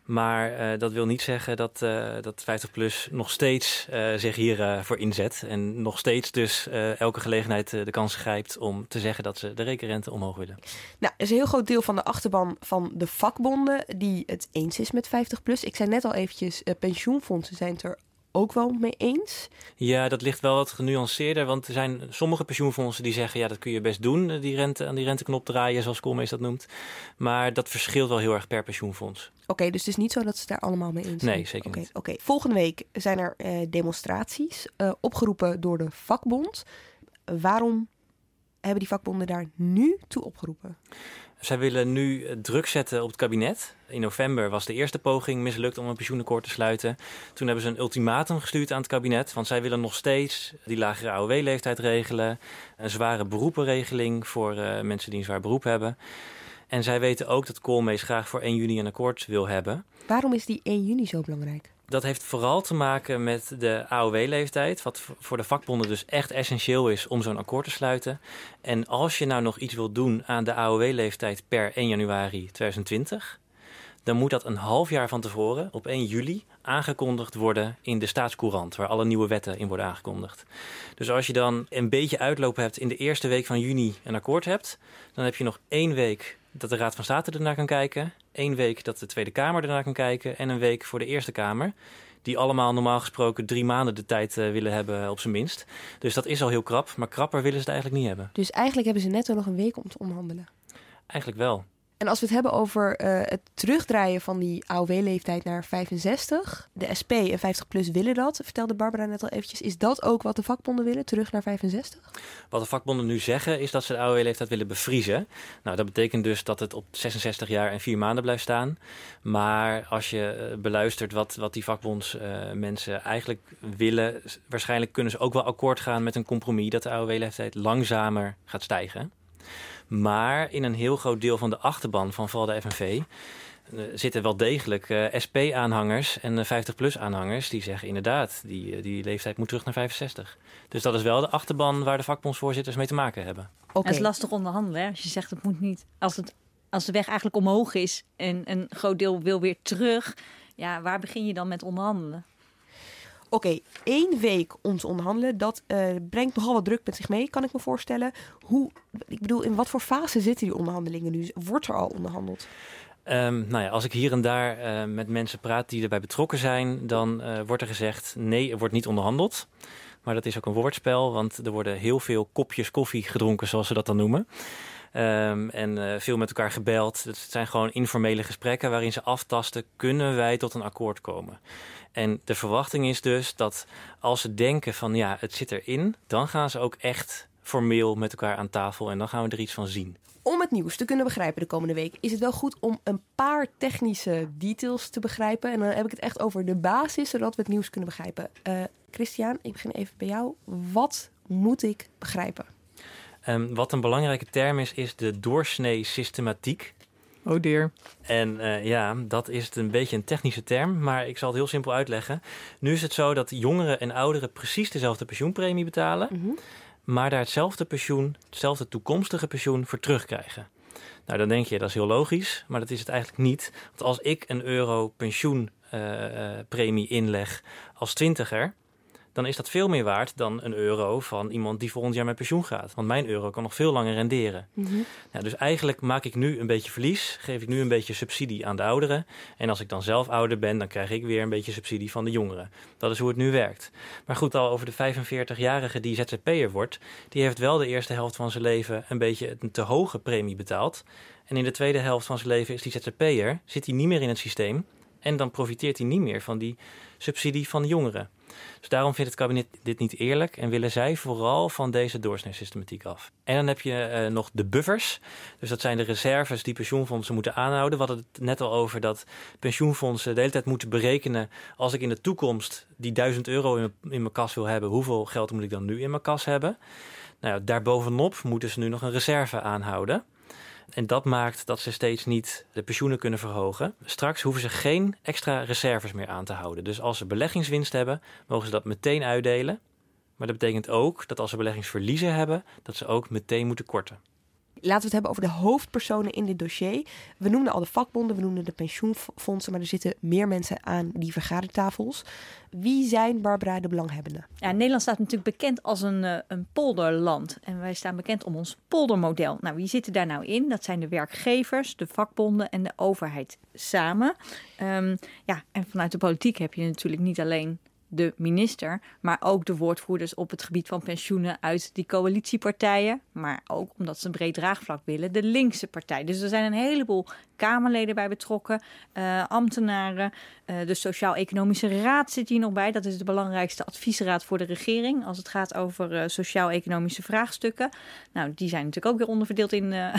Maar uh, dat wil niet zeggen dat, uh, dat vijftig plus nog steeds uh, zich hiervoor uh, inzet. En nog steeds dus uh, elke gelegenheid uh, de kans grijpt om te zeggen dat ze de rekenrente omhoog willen. Nou, er is een heel groot deel van de achterban van de vakbonden die het eens is met vijftig plus. Ik zei net al eventjes, uh, pensioenfondsen zijn het er ook wel mee eens? Ja, dat ligt wel wat genuanceerder. Want er zijn sommige pensioenfondsen die zeggen, ja, dat kun je best doen, die rente, aan die renteknop draaien, zoals Koolmees dat noemt. Maar dat verschilt wel heel erg per pensioenfonds. Oké, okay, dus het is niet zo dat ze daar allemaal mee eens zijn? Nee, zeker okay, niet. Okay. Volgende week zijn er uh, demonstraties uh, opgeroepen door de vakbond. Uh, waarom hebben die vakbonden daar nu toe opgeroepen? Zij willen nu druk zetten op het kabinet. In november was de eerste poging mislukt om een pensioenakkoord te sluiten. Toen hebben ze een ultimatum gestuurd aan het kabinet. Want zij willen nog steeds die lagere A O W-leeftijd regelen. Een zware beroepenregeling voor uh, mensen die een zwaar beroep hebben. En zij weten ook dat Koolmees graag voor één juni een akkoord wil hebben. Waarom is die één juni zo belangrijk? Dat heeft vooral te maken met de A O W-leeftijd, wat voor de vakbonden dus echt essentieel is om zo'n akkoord te sluiten. En als je nou nog iets wilt doen aan de A O W-leeftijd per één januari tweeduizend twintig... dan moet dat een half jaar van tevoren, op één juli, aangekondigd worden in de Staatscourant, waar alle nieuwe wetten in worden aangekondigd. Dus als je dan een beetje uitlopen hebt in de eerste week van juni een akkoord hebt, dan heb je nog één week dat de Raad van State ernaar kan kijken, één week dat de Tweede Kamer ernaar kan kijken en een week voor de Eerste Kamer, die allemaal normaal gesproken drie maanden de tijd willen hebben op zijn minst. Dus dat is al heel krap, maar krapper willen ze het eigenlijk niet hebben. Dus eigenlijk hebben ze netto nog een week om te onderhandelen? Eigenlijk wel. En als we het hebben over uh, het terugdraaien van die A O W-leeftijd naar vijfenzestig. De S P en vijftig plus willen dat, vertelde Barbara net al eventjes. Is dat ook wat de vakbonden willen, terug naar vijfenzestig? Wat de vakbonden nu zeggen is dat ze de A O W-leeftijd willen bevriezen. Nou, dat betekent dus dat het op zesenzestig jaar en vier maanden blijft staan. Maar als je uh, beluistert wat, wat die vakbondsmensen uh, eigenlijk willen... waarschijnlijk kunnen ze ook wel akkoord gaan met een compromis... dat de A O W-leeftijd langzamer gaat stijgen. Maar in een heel groot deel van de achterban van vooral de F N V... Uh, zitten wel degelijk uh, S P-aanhangers en uh, vijftig plus-aanhangers... die zeggen inderdaad, die, uh, die leeftijd moet terug naar vijfenzestig. Dus dat is wel de achterban waar de vakbondsvoorzitters mee te maken hebben. Okay. Het is lastig onderhandelen, hè? Als je zegt het moet niet. Als, het, als de weg eigenlijk omhoog is en een groot deel wil weer terug... ja, waar begin je dan met onderhandelen? Oké, okay, één week om te onderhandelen, dat uh, brengt nogal wat druk met zich mee, kan ik me voorstellen. Hoe, ik bedoel, in wat voor fase zitten die onderhandelingen nu? Wordt er al onderhandeld? Um, nou ja, als ik hier en daar uh, met mensen praat die erbij betrokken zijn, dan uh, wordt er gezegd, nee, er wordt niet onderhandeld. Maar dat is ook een woordspel, want er worden heel veel kopjes koffie gedronken, zoals ze dat dan noemen. Um, en uh, veel met elkaar gebeld. Het zijn gewoon informele gesprekken waarin ze aftasten, kunnen wij tot een akkoord komen? En de verwachting is dus dat als ze denken van ja, het zit erin, dan gaan ze ook echt formeel met elkaar aan tafel en dan gaan we er iets van zien. Om het nieuws te kunnen begrijpen de komende week is het wel goed om een paar technische details te begrijpen. En dan heb ik het echt over de basis, zodat we het nieuws kunnen begrijpen. Uh, Christiaan, ik begin even bij jou. Wat moet ik begrijpen? Um, wat een belangrijke term is, is de doorsnee-systematiek. Oh dear. En uh, ja, dat is het een beetje een technische term, maar ik zal het heel simpel uitleggen. Nu is het zo dat jongeren en ouderen precies dezelfde pensioenpremie betalen, mm-hmm. maar daar hetzelfde pensioen, hetzelfde toekomstige pensioen voor terugkrijgen. Nou, dan denk je, dat is heel logisch, maar dat is het eigenlijk niet. Want als ik een euro pensioenpremie uh, uh, inleg als twintiger... dan is dat veel meer waard dan een euro van iemand die volgend jaar met pensioen gaat. Want mijn euro kan nog veel langer renderen. Mm-hmm. Nou, dus eigenlijk maak ik nu een beetje verlies. Geef ik nu een beetje subsidie aan de ouderen. En als ik dan zelf ouder ben, dan krijg ik weer een beetje subsidie van de jongeren. Dat is hoe het nu werkt. Maar goed, al over de vijfenveertigjarige die Z Z P'er wordt... die heeft wel de eerste helft van zijn leven een beetje een te hoge premie betaald. En in de tweede helft van zijn leven is die Z Z P'er, zit hij niet meer in het systeem... en dan profiteert hij niet meer van die subsidie van de jongeren. Dus daarom vindt het kabinet dit niet eerlijk... en willen zij vooral van deze doorsnee-systematiek af. En dan heb je uh, nog de buffers. Dus dat zijn de reserves die pensioenfondsen moeten aanhouden. We hadden het net al over dat pensioenfondsen de hele tijd moeten berekenen... als ik in de toekomst die duizend euro in mijn kas wil hebben... hoeveel geld moet ik dan nu in mijn kas hebben? Nou, daarbovenop moeten ze nu nog een reserve aanhouden... En dat maakt dat ze steeds niet de pensioenen kunnen verhogen. Straks hoeven ze geen extra reserves meer aan te houden. Dus als ze beleggingswinst hebben, mogen ze dat meteen uitdelen. Maar dat betekent ook dat als ze beleggingsverliezen hebben, dat ze ook meteen moeten korten. Laten we het hebben over de hoofdpersonen in dit dossier. We noemden al de vakbonden, we noemden de pensioenfondsen... maar er zitten meer mensen aan die vergadertafels. Wie zijn, Barbara, de belanghebbenden? Ja, Nederland staat natuurlijk bekend als een, uh, een polderland. En wij staan bekend om ons poldermodel. Nou, wie zitten daar nou in? Dat zijn de werkgevers, de vakbonden en de overheid samen. Um, ja, en vanuit de politiek heb je natuurlijk niet alleen... de minister, maar ook de woordvoerders op het gebied van pensioenen uit die coalitiepartijen. Maar ook, omdat ze een breed draagvlak willen, de linkse partij. Dus er zijn een heleboel Kamerleden bij betrokken, uh, ambtenaren. Uh, de Sociaal-Economische Raad zit hier nog bij. Dat is de belangrijkste adviesraad voor de regering als het gaat over uh, sociaal-economische vraagstukken. Nou, die zijn natuurlijk ook weer onderverdeeld in uh,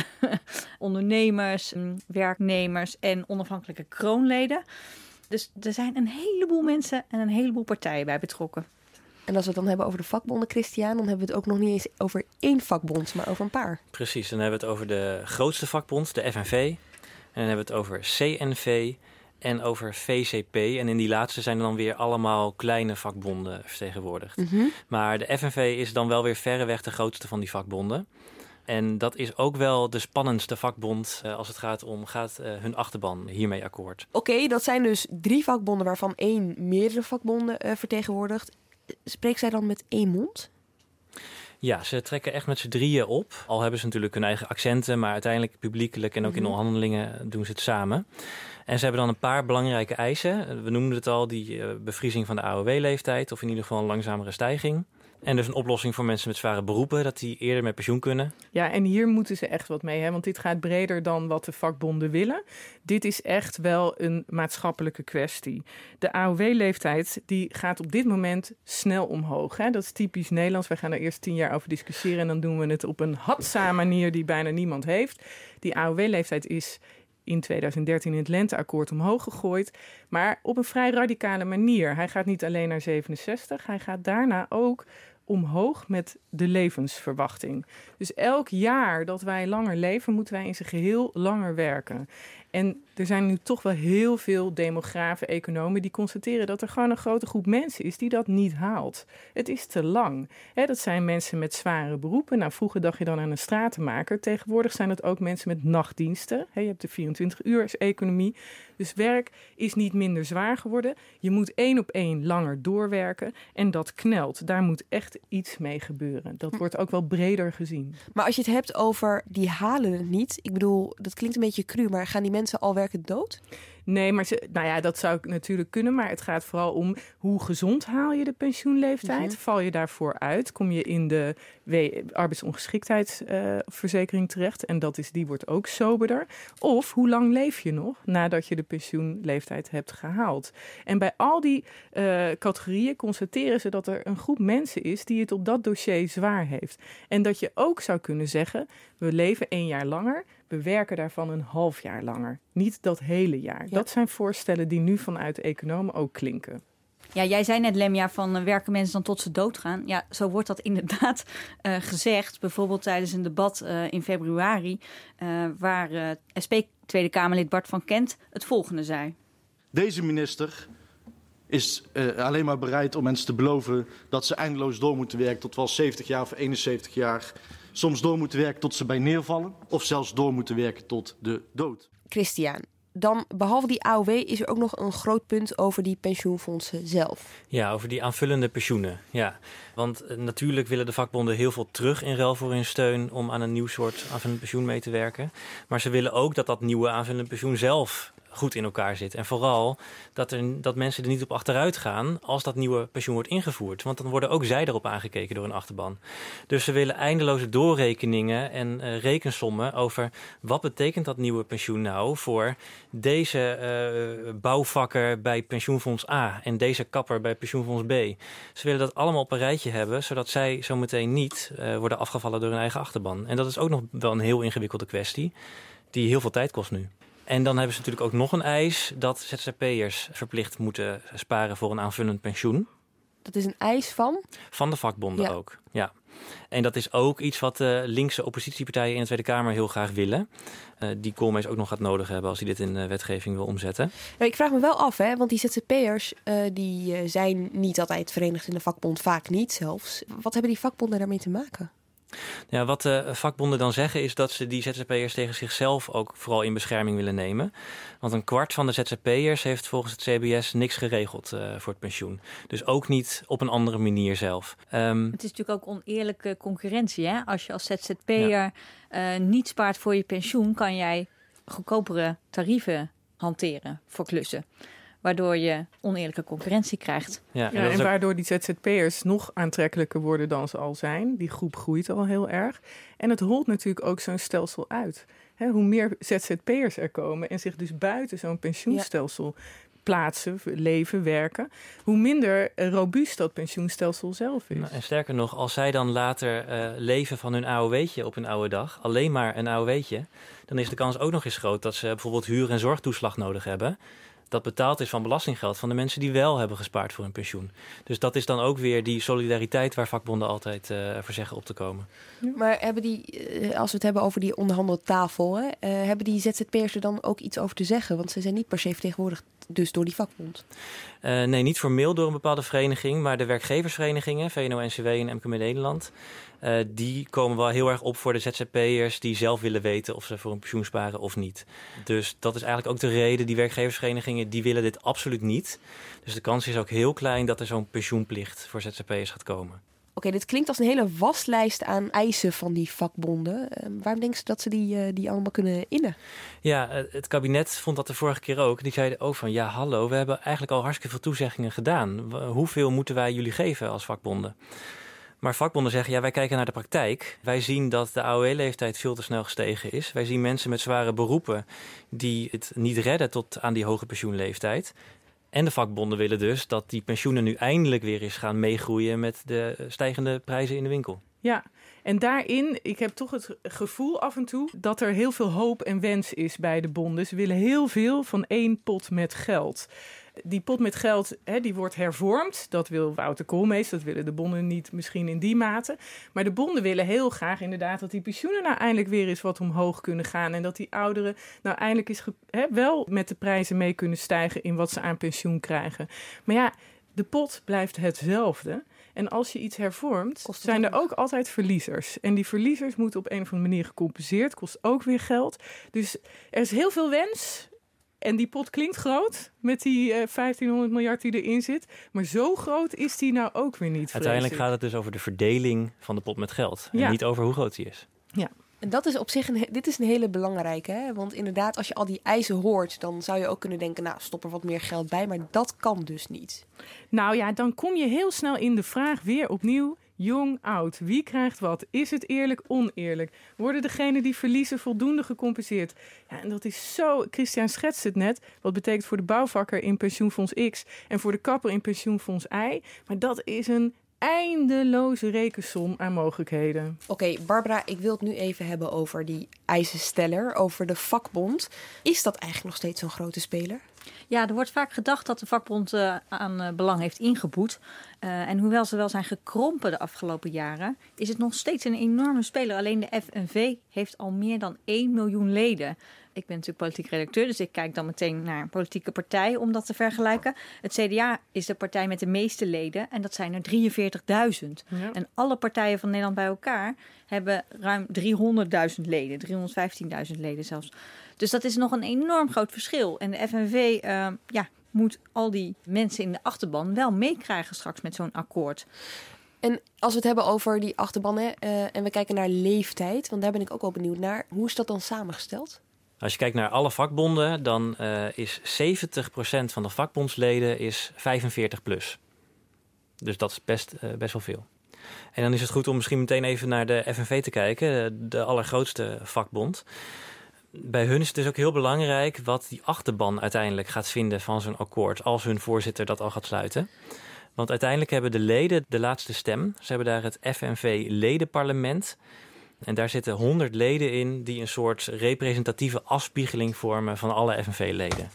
ondernemers, werknemers en onafhankelijke kroonleden. Dus er zijn een heleboel mensen en een heleboel partijen bij betrokken. En als we het dan hebben over de vakbonden, Christiaan... dan hebben we het ook nog niet eens over één vakbond, maar over een paar. Precies, dan hebben we het over de grootste vakbond, de F N V. En dan hebben we het over C N V en over V C P. En in die laatste zijn er dan weer allemaal kleine vakbonden vertegenwoordigd. Mm-hmm. Maar de F N V is dan wel weer verreweg de grootste van die vakbonden... En dat is ook wel de spannendste vakbond als het gaat om... gaat hun achterban hiermee akkoord. Oké, okay, dat zijn dus drie vakbonden waarvan één meerdere vakbonden vertegenwoordigt. Spreekt zij dan met één mond? Ja, ze trekken echt met z'n drieën op. Al hebben ze natuurlijk hun eigen accenten... maar uiteindelijk publiekelijk en ook in onderhandelingen doen ze het samen. En ze hebben dan een paar belangrijke eisen. We noemden het al, die bevriezing van de A O W-leeftijd... of in ieder geval een langzamere stijging... En dus een oplossing voor mensen met zware beroepen, dat die eerder met pensioen kunnen. Ja, en hier moeten ze echt wat mee, hè? Want dit gaat breder dan wat de vakbonden willen. Dit is echt wel een maatschappelijke kwestie. De A O W-leeftijd die gaat op dit moment snel omhoog, hè? Dat is typisch Nederlands. We gaan er eerst tien jaar over discussiëren en dan doen we het op een hadzame manier die bijna niemand heeft. Die A O W-leeftijd is in tweeduizend dertien in het Lenteakkoord omhoog gegooid, maar op een vrij radicale manier. Hij gaat niet alleen naar zevenenzestig, hij gaat daarna ook omhoog met de levensverwachting. Dus elk jaar dat wij langer leven, moeten wij in zijn geheel langer werken. En er zijn nu toch wel heel veel demografen, economen die constateren dat er gewoon een grote groep mensen is die dat niet haalt. Het is te lang. He, dat zijn mensen met zware beroepen. Nou, vroeger dacht je dan aan een stratenmaker. Tegenwoordig zijn het ook mensen met nachtdiensten. He, je hebt de vierentwintig uur economie. Dus werk is niet minder zwaar geworden. Je moet één op één langer doorwerken. En dat knelt. Daar moet echt iets mee gebeuren. Dat wordt ook wel breder gezien. Maar als je het hebt over die halen het niet. Ik bedoel, dat klinkt een beetje cru, maar gaan die mensen al werkend dood? Nee, maar ze, nou ja, dat zou ik natuurlijk kunnen. Maar het gaat vooral om hoe gezond haal je de pensioenleeftijd? Mm-hmm. Val je daarvoor uit? Kom je in de w- arbeidsongeschiktheidsverzekering uh, terecht? En dat is, die wordt ook soberder. Of hoe lang leef je nog nadat je de pensioenleeftijd hebt gehaald? En bij al die uh, categorieën constateren ze dat er een groep mensen is die het op dat dossier zwaar heeft. En dat je ook zou kunnen zeggen, we leven één jaar langer, we werken daarvan een half jaar langer. Niet dat hele jaar. Ja. Dat zijn voorstellen die nu vanuit economen ook klinken. Ja, jij zei net, Lemia, van werken mensen dan tot ze doodgaan? Ja, zo wordt dat inderdaad uh, gezegd. Bijvoorbeeld tijdens een debat uh, in februari... Uh, waar uh, S P-Tweede Kamerlid Bart van Kent het volgende zei. Deze minister is uh, alleen maar bereid om mensen te beloven dat ze eindeloos door moeten werken tot wel zeventig jaar of eenenzeventig jaar. Soms door moeten werken tot ze bij neervallen of zelfs door moeten werken tot de dood. Christiaan, dan behalve die A O W is er ook nog een groot punt over die pensioenfondsen zelf. Ja, over die aanvullende pensioenen. Ja, want uh, natuurlijk willen de vakbonden heel veel terug in ruil voor hun steun om aan een nieuw soort aanvullend pensioen mee te werken. Maar ze willen ook dat dat nieuwe aanvullend pensioen zelf goed in elkaar zit. En vooral dat, er, dat mensen er niet op achteruit gaan als dat nieuwe pensioen wordt ingevoerd. Want dan worden ook zij erop aangekeken door een achterban. Dus ze willen eindeloze doorrekeningen en uh, rekensommen over wat betekent dat nieuwe pensioen nou voor deze uh, bouwvakker bij pensioenfonds A en deze kapper bij pensioenfonds B. Ze willen dat allemaal op een rijtje hebben, zodat zij zometeen niet uh, worden afgevallen door hun eigen achterban. En dat is ook nog wel een heel ingewikkelde kwestie die heel veel tijd kost nu. En dan hebben ze natuurlijk ook nog een eis dat Z Z P'ers verplicht moeten sparen voor een aanvullend pensioen. Dat is een eis van? Van de vakbonden ja. ook, ja. En dat is ook iets wat de linkse oppositiepartijen in de Tweede Kamer heel graag willen. Uh, die Koolmees ook nog gaat nodig hebben als hij dit in de wetgeving wil omzetten. Nou, ik vraag me wel af, hè, want die Z Z P'ers uh, die zijn niet altijd verenigd in de vakbond, vaak niet zelfs. Wat hebben die vakbonden daarmee te maken? Ja, wat de vakbonden dan zeggen is dat ze die Z Z P'ers tegen zichzelf ook vooral in bescherming willen nemen. Want een kwart van de Z Z P'ers heeft volgens het C B S niks geregeld uh, voor het pensioen. Dus ook niet op een andere manier zelf. Um, het is natuurlijk ook oneerlijke concurrentie, hè? Als je als Z Z P'er ja. uh, niet spaart voor je pensioen, kan jij goedkopere tarieven hanteren voor klussen. Waardoor je oneerlijke concurrentie krijgt. Ja, en, ja, en waardoor die Z Z P'ers nog aantrekkelijker worden dan ze al zijn. Die groep groeit al heel erg. En het holt natuurlijk ook zo'n stelsel uit. Hè, hoe meer Z Z P'ers er komen en zich dus buiten zo'n pensioenstelsel ja. plaatsen, leven, werken, hoe minder robuust dat pensioenstelsel zelf is. Nou, en sterker nog, als zij dan later uh, leven van hun A O W'tje op hun oude dag, alleen maar een A O W'tje, dan is de kans ook nog eens groot dat ze bijvoorbeeld huur- en zorgtoeslag nodig hebben, dat betaald is van belastinggeld van de mensen die wel hebben gespaard voor hun pensioen. Dus dat is dan ook weer die solidariteit waar vakbonden altijd uh, voor zeggen op te komen. Maar hebben die, als we het hebben over die onderhandeltafel, hè, uh, hebben die Z Z P'ers er dan ook iets over te zeggen? Want ze zijn niet per se vertegenwoordigd dus door die vakbond. Uh, nee, niet formeel door een bepaalde vereniging, maar de werkgeversverenigingen, V N O, N C W en M K B Nederland, Uh, die komen wel heel erg op voor de Z Z P'ers die zelf willen weten of ze voor een pensioen sparen of niet. Dus dat is eigenlijk ook de reden. Die werkgeversverenigingen die willen dit absoluut niet. Dus de kans is ook heel klein dat er zo'n pensioenplicht voor Z Z P'ers gaat komen. Oké, okay, dit klinkt als een hele waslijst aan eisen van die vakbonden. Uh, waarom denken ze dat ze die, uh, die allemaal kunnen innen? Ja, het kabinet vond dat de vorige keer ook. Die zeiden ook van, ja hallo, we hebben eigenlijk al hartstikke veel toezeggingen gedaan. Hoeveel moeten wij jullie geven als vakbonden? Maar vakbonden zeggen, ja, wij kijken naar de praktijk. Wij zien dat de A O E-leeftijd veel te snel gestegen is. Wij zien mensen met zware beroepen die het niet redden tot aan die hoge pensioenleeftijd. En de vakbonden willen dus dat die pensioenen nu eindelijk weer eens gaan meegroeien met de stijgende prijzen in de winkel. Ja, en daarin, ik heb toch het gevoel af en toe dat er heel veel hoop en wens is bij de bonden. Ze willen heel veel van één pot met geld. Die pot met geld, hè, die wordt hervormd. Dat wil Wouter Koolmees, dat willen de bonden niet misschien in die mate. Maar de bonden willen heel graag inderdaad dat die pensioenen nou eindelijk weer eens wat omhoog kunnen gaan. En dat die ouderen nou eindelijk eens ge- hè, wel met de prijzen mee kunnen stijgen in wat ze aan pensioen krijgen. Maar ja, de pot blijft hetzelfde. En als je iets hervormt, zijn er ook altijd verliezers. En die verliezers moeten op een of andere manier gecompenseerd. Kost ook weer geld. Dus er is heel veel wens. En die pot klinkt groot met die uh, vijftienhonderd miljard die erin zit. Maar zo groot is die nou ook weer niet. Uiteindelijk gaat het dus over de verdeling van de pot met geld. En ja. niet over hoe groot die is. Ja. En dat is op zich, een, dit is een hele belangrijke. Hè? Want inderdaad, als je al die eisen hoort, dan zou je ook kunnen denken, nou, stop er wat meer geld bij. Maar dat kan dus niet. Nou ja, dan kom je heel snel in de vraag weer opnieuw. Jong, oud, wie krijgt wat? Is het eerlijk, oneerlijk? Worden degenen die verliezen voldoende gecompenseerd? Ja, en dat is zo... Christiaan schetst het net. Wat betekent voor de bouwvakker in pensioenfonds X en voor de kapper in pensioenfonds Y? Maar dat is een eindeloze rekensom aan mogelijkheden. Oké, okay, Barbara, ik wil het nu even hebben over die eisensteller, over de vakbond. Is dat eigenlijk nog steeds zo'n grote speler? Ja, er wordt vaak gedacht dat de vakbond uh, aan uh, belang heeft ingeboet. Uh, en hoewel ze wel zijn gekrompen de afgelopen jaren, is het nog steeds een enorme speler. Alleen de F N V heeft al meer dan één miljoen leden. Ik ben natuurlijk politiek redacteur, dus ik kijk dan meteen naar een politieke partij om dat te vergelijken. Het C D A is de partij met de meeste leden en dat zijn er drieënveertigduizend. Ja. En alle partijen van Nederland bij elkaar hebben ruim driehonderdduizend leden, driehonderdvijftienduizend leden zelfs. Dus dat is nog een enorm groot verschil. En de F N V uh, ja, moet al die mensen in de achterban wel meekrijgen straks met zo'n akkoord. En als we het hebben over die achterbannen uh, en we kijken naar leeftijd, want daar ben ik ook wel benieuwd naar. Hoe is dat dan samengesteld? Als je kijkt naar alle vakbonden, dan uh, is zeventig procent van de vakbondsleden is vijfenveertig plus. Dus dat is best, uh, best wel veel. En dan is het goed om misschien meteen even naar de F N V te kijken, de allergrootste vakbond. Bij hun is het dus ook heel belangrijk wat die achterban uiteindelijk gaat vinden van zo'n akkoord, als hun voorzitter dat al gaat sluiten. Want uiteindelijk hebben de leden de laatste stem. Ze hebben daar het F N V-ledenparlement. En daar zitten honderd leden in die een soort representatieve afspiegeling vormen van alle F N V-leden.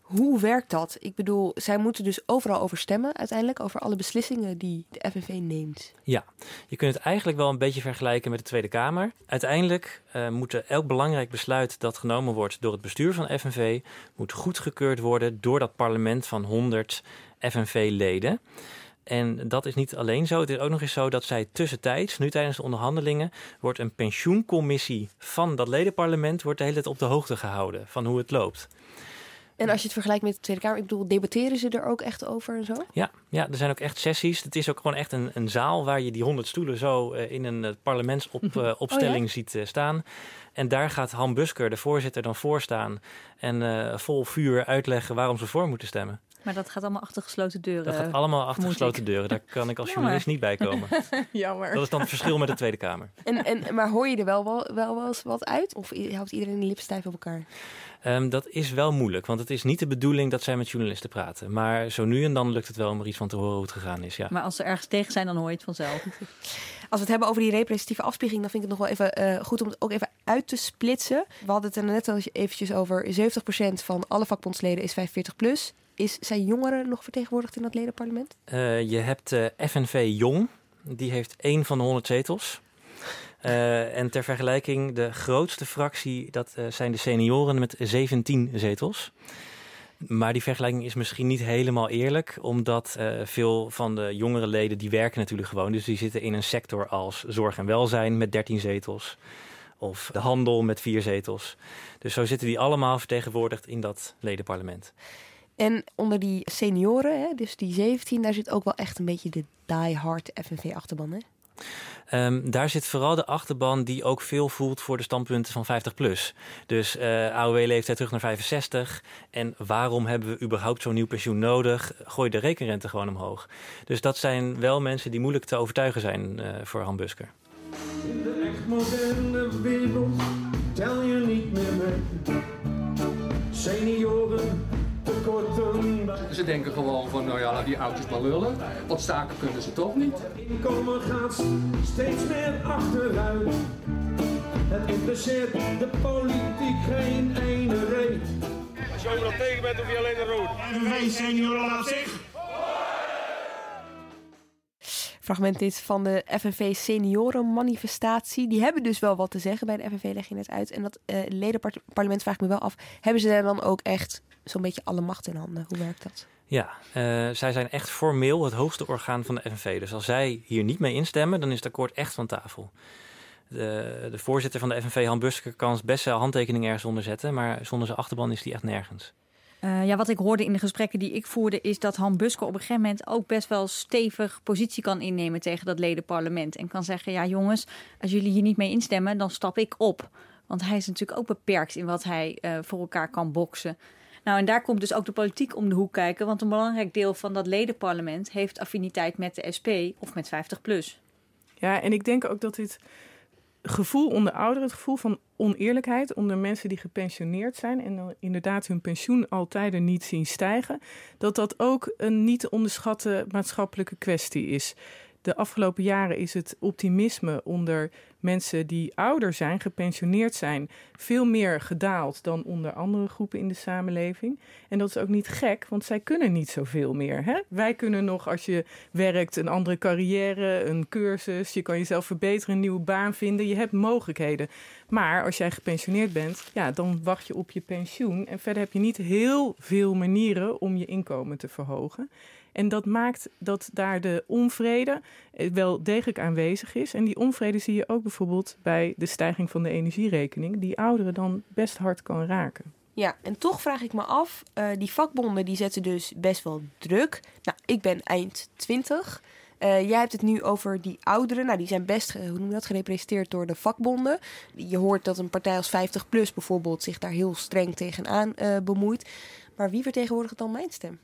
Hoe werkt dat? Ik bedoel, zij moeten dus overal over stemmen uiteindelijk, over alle beslissingen die de F N V neemt. Ja, je kunt het eigenlijk wel een beetje vergelijken met de Tweede Kamer. Uiteindelijk uh, moet elk belangrijk besluit dat genomen wordt door het bestuur van F N V, moet goedgekeurd worden door dat parlement van honderd F N V-leden. En dat is niet alleen zo. Het is ook nog eens zo dat zij tussentijds, nu tijdens de onderhandelingen, wordt een pensioencommissie van dat ledenparlement wordt de hele tijd op de hoogte gehouden van hoe het loopt. En als je het vergelijkt met de Tweede Kamer, ik bedoel, debatteren ze er ook echt over en zo? Ja, ja, er zijn ook echt sessies. Het is ook gewoon echt een, een zaal waar je die honderd stoelen zo uh, in een parlementsopstelling uh, oh, ja? ziet uh, staan. En daar gaat Han Busker, de voorzitter, dan voor staan en uh, vol vuur uitleggen waarom ze voor moeten stemmen. Maar dat gaat allemaal achter gesloten deuren. Dat gaat allemaal achter gesloten deuren. Daar kan ik als journalist niet bij komen. Jammer. Dat is dan het verschil met de Tweede Kamer. En, en, maar hoor je er wel, wel, wel eens wat uit? Of houdt iedereen de lippen stijf op elkaar? Um, dat is wel moeilijk. Want het is niet de bedoeling dat zij met journalisten praten. Maar zo nu en dan lukt het wel om er iets van te horen hoe het gegaan is. Ja. Maar als ze ergens tegen zijn, dan hoor je het vanzelf. Als we het hebben over die representatieve afspiegeling, dan vind ik het nog wel even uh, goed om het ook even uit te splitsen. We hadden het er net al eventjes over. zeventig procent van alle vakbondsleden is vijfenveertig plus. Is, zijn jongeren nog vertegenwoordigd in dat ledenparlement? Uh, je hebt uh, F N V Jong. Die heeft één van de honderd zetels. Uh, en ter vergelijking, de grootste fractie, dat uh, zijn de senioren met zeventien zetels. Maar die vergelijking is misschien niet helemaal eerlijk. Omdat uh, veel van de jongere leden, die werken natuurlijk gewoon. Dus die zitten in een sector als zorg en welzijn met dertien zetels. Of de handel met vier zetels. Dus zo zitten die allemaal vertegenwoordigd in dat ledenparlement. En onder die senioren, hè, dus die zeventien, daar zit ook wel echt een beetje de die-hard F N V-achterban, hè? Um, daar zit vooral de achterban die ook veel voelt voor de standpunten van vijftig plus. Dus uh, A O W-leeftijd terug naar vijfenzestig. En waarom hebben we überhaupt zo'n nieuw pensioen nodig? Gooi de rekenrente gewoon omhoog. Dus dat zijn wel mensen die moeilijk te overtuigen zijn uh, voor Han Busker. In de echt moderne wereld tel je niet meer mee. Senioren, tekorten. Ze denken gewoon van, nou ja, laat die oudjes maar lullen. Wat staken kunnen ze toch niet. Inkomen gaat steeds meer achteruit. Het interesseert de politiek geen ene reet. Als je overal tegen bent, hoef je alleen de rood. Wij senioren op zich. Fragment dit van de F N V seniorenmanifestatie. Die hebben dus wel wat te zeggen. Bij de F N V leg je net uit. En dat uh, ledenparlement vraag ik me wel af. Hebben ze daar dan ook echt zo'n beetje alle macht in handen? Hoe werkt dat? Ja, uh, zij zijn echt formeel het hoogste orgaan van de F N V. Dus als zij hier niet mee instemmen, dan is het akkoord echt van tafel. De, de voorzitter van de F N V, Han Busker, kan best wel handtekening ergens onder zetten. Maar zonder zijn achterban is die echt nergens. Uh, ja, wat ik hoorde in de gesprekken die ik voerde is dat Han Busker op een gegeven moment ook best wel stevig positie kan innemen tegen dat ledenparlement. En kan zeggen, ja jongens, als jullie hier niet mee instemmen, dan stap ik op. Want hij is natuurlijk ook beperkt in wat hij uh, voor elkaar kan boksen. Nou, en daar komt dus ook de politiek om de hoek kijken. Want een belangrijk deel van dat ledenparlement heeft affiniteit met de S P of met vijftig plus. Ja, en ik denk ook dat dit gevoel onder ouderen, het gevoel van oneerlijkheid onder mensen die gepensioneerd zijn en inderdaad hun pensioen altijd er niet zien stijgen, dat dat ook een niet te onderschatte maatschappelijke kwestie is. De afgelopen jaren is het optimisme onder mensen die ouder zijn, gepensioneerd zijn, veel meer gedaald dan onder andere groepen in de samenleving. En dat is ook niet gek, want zij kunnen niet zoveel meer. Hè? Wij kunnen nog, als je werkt, een andere carrière, een cursus, je kan jezelf verbeteren, een nieuwe baan vinden. Je hebt mogelijkheden. Maar als jij gepensioneerd bent, ja, dan wacht je op je pensioen. En verder heb je niet heel veel manieren om je inkomen te verhogen. En dat maakt dat daar de onvrede wel degelijk aanwezig is. En die onvrede zie je ook bijvoorbeeld bij de stijging van de energierekening, die ouderen dan best hard kan raken. Ja, en toch vraag ik me af, uh, die vakbonden die zetten dus best wel druk. Nou, ik ben eind twintig. Uh, jij hebt het nu over die ouderen. Nou, die zijn best, hoe noem je dat, gerepresenteerd door de vakbonden. Je hoort dat een partij als vijftig plus bijvoorbeeld zich daar heel streng tegenaan uh, bemoeit. Maar wie vertegenwoordigt dan mijn stem?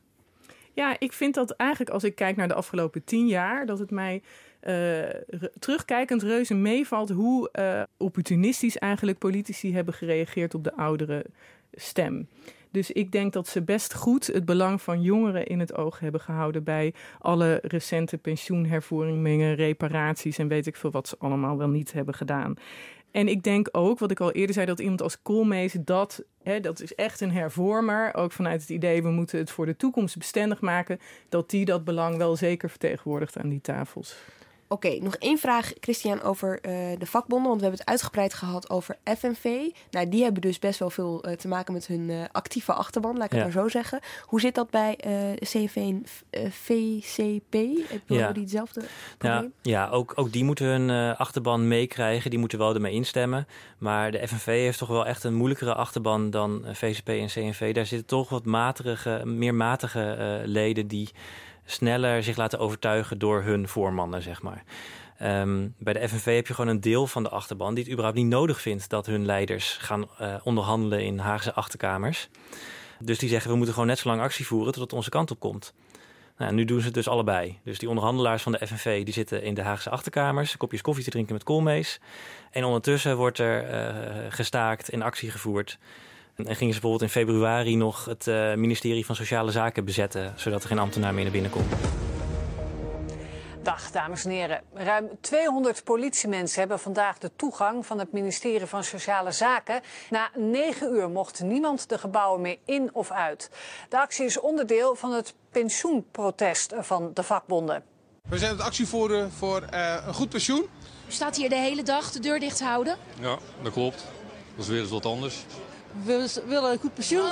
Ja, ik vind dat eigenlijk als ik kijk naar de afgelopen tien jaar, dat het mij uh, re- terugkijkend reuze meevalt hoe uh, opportunistisch eigenlijk politici hebben gereageerd op de oudere stem. Dus ik denk dat ze best goed het belang van jongeren in het oog hebben gehouden bij alle recente pensioenhervormingen, reparaties en weet ik veel wat ze allemaal wel niet hebben gedaan. En ik denk ook, wat ik al eerder zei, dat iemand als Koolmees dat, hè, dat is echt een hervormer, ook vanuit het idee we moeten het voor de toekomst bestendig maken, dat die dat belang wel zeker vertegenwoordigt aan die tafels. Oké, okay, nog één vraag, Christiaan, over uh, de vakbonden. Want we hebben het uitgebreid gehad over F N V. Nou, die hebben dus best wel veel uh, te maken met hun uh, actieve achterban, laat ik ja. het maar zo zeggen. Hoe zit dat bij uh, C N V en uh, V C P? Hebben ja. die hetzelfde probleem? Ja, ja ook, ook die moeten hun uh, achterban meekrijgen. Die moeten wel ermee instemmen. Maar de F N V heeft toch wel echt een moeilijkere achterban dan uh, V C P en C N V. Daar zitten toch wat matige, meer matige uh, leden die sneller zich laten overtuigen door hun voormannen, zeg maar. Um, bij de F N V heb je gewoon een deel van de achterban die het überhaupt niet nodig vindt dat hun leiders gaan uh, onderhandelen in Haagse achterkamers. Dus die zeggen, we moeten gewoon net zo lang actie voeren totdat onze kant op komt. Nou, nu doen ze het dus allebei. Dus die onderhandelaars van de F N V die zitten in de Haagse achterkamers, kopjes koffie te drinken met Koolmees. En ondertussen wordt er uh, gestaakt en actie gevoerd. En gingen ze bijvoorbeeld in februari nog het uh, ministerie van Sociale Zaken bezetten, zodat er geen ambtenaar meer naar binnen komt. Dag, dames en heren. Ruim tweehonderd politiemensen hebben vandaag de toegang van het ministerie van Sociale Zaken. Na negen uur mocht niemand de gebouwen meer in of uit. De actie is onderdeel van het pensioenprotest van de vakbonden. We zijn het actievoeren voor uh, een goed pensioen. U staat hier de hele dag de deur dicht houden? Ja, dat klopt. Dat is weer eens wat anders. We willen een goed pensioen.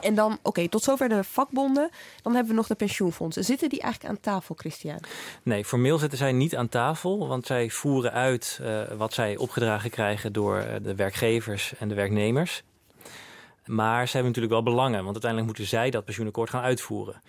En dan, oké, okay, tot zover de vakbonden. Dan hebben we nog de pensioenfondsen. Zitten die eigenlijk aan tafel, Christiaan? Nee, formeel zitten zij niet aan tafel. Want zij voeren uit uh, wat zij opgedragen krijgen door de werkgevers en de werknemers. Maar zij hebben natuurlijk wel belangen, want uiteindelijk moeten zij dat pensioenakkoord gaan uitvoeren.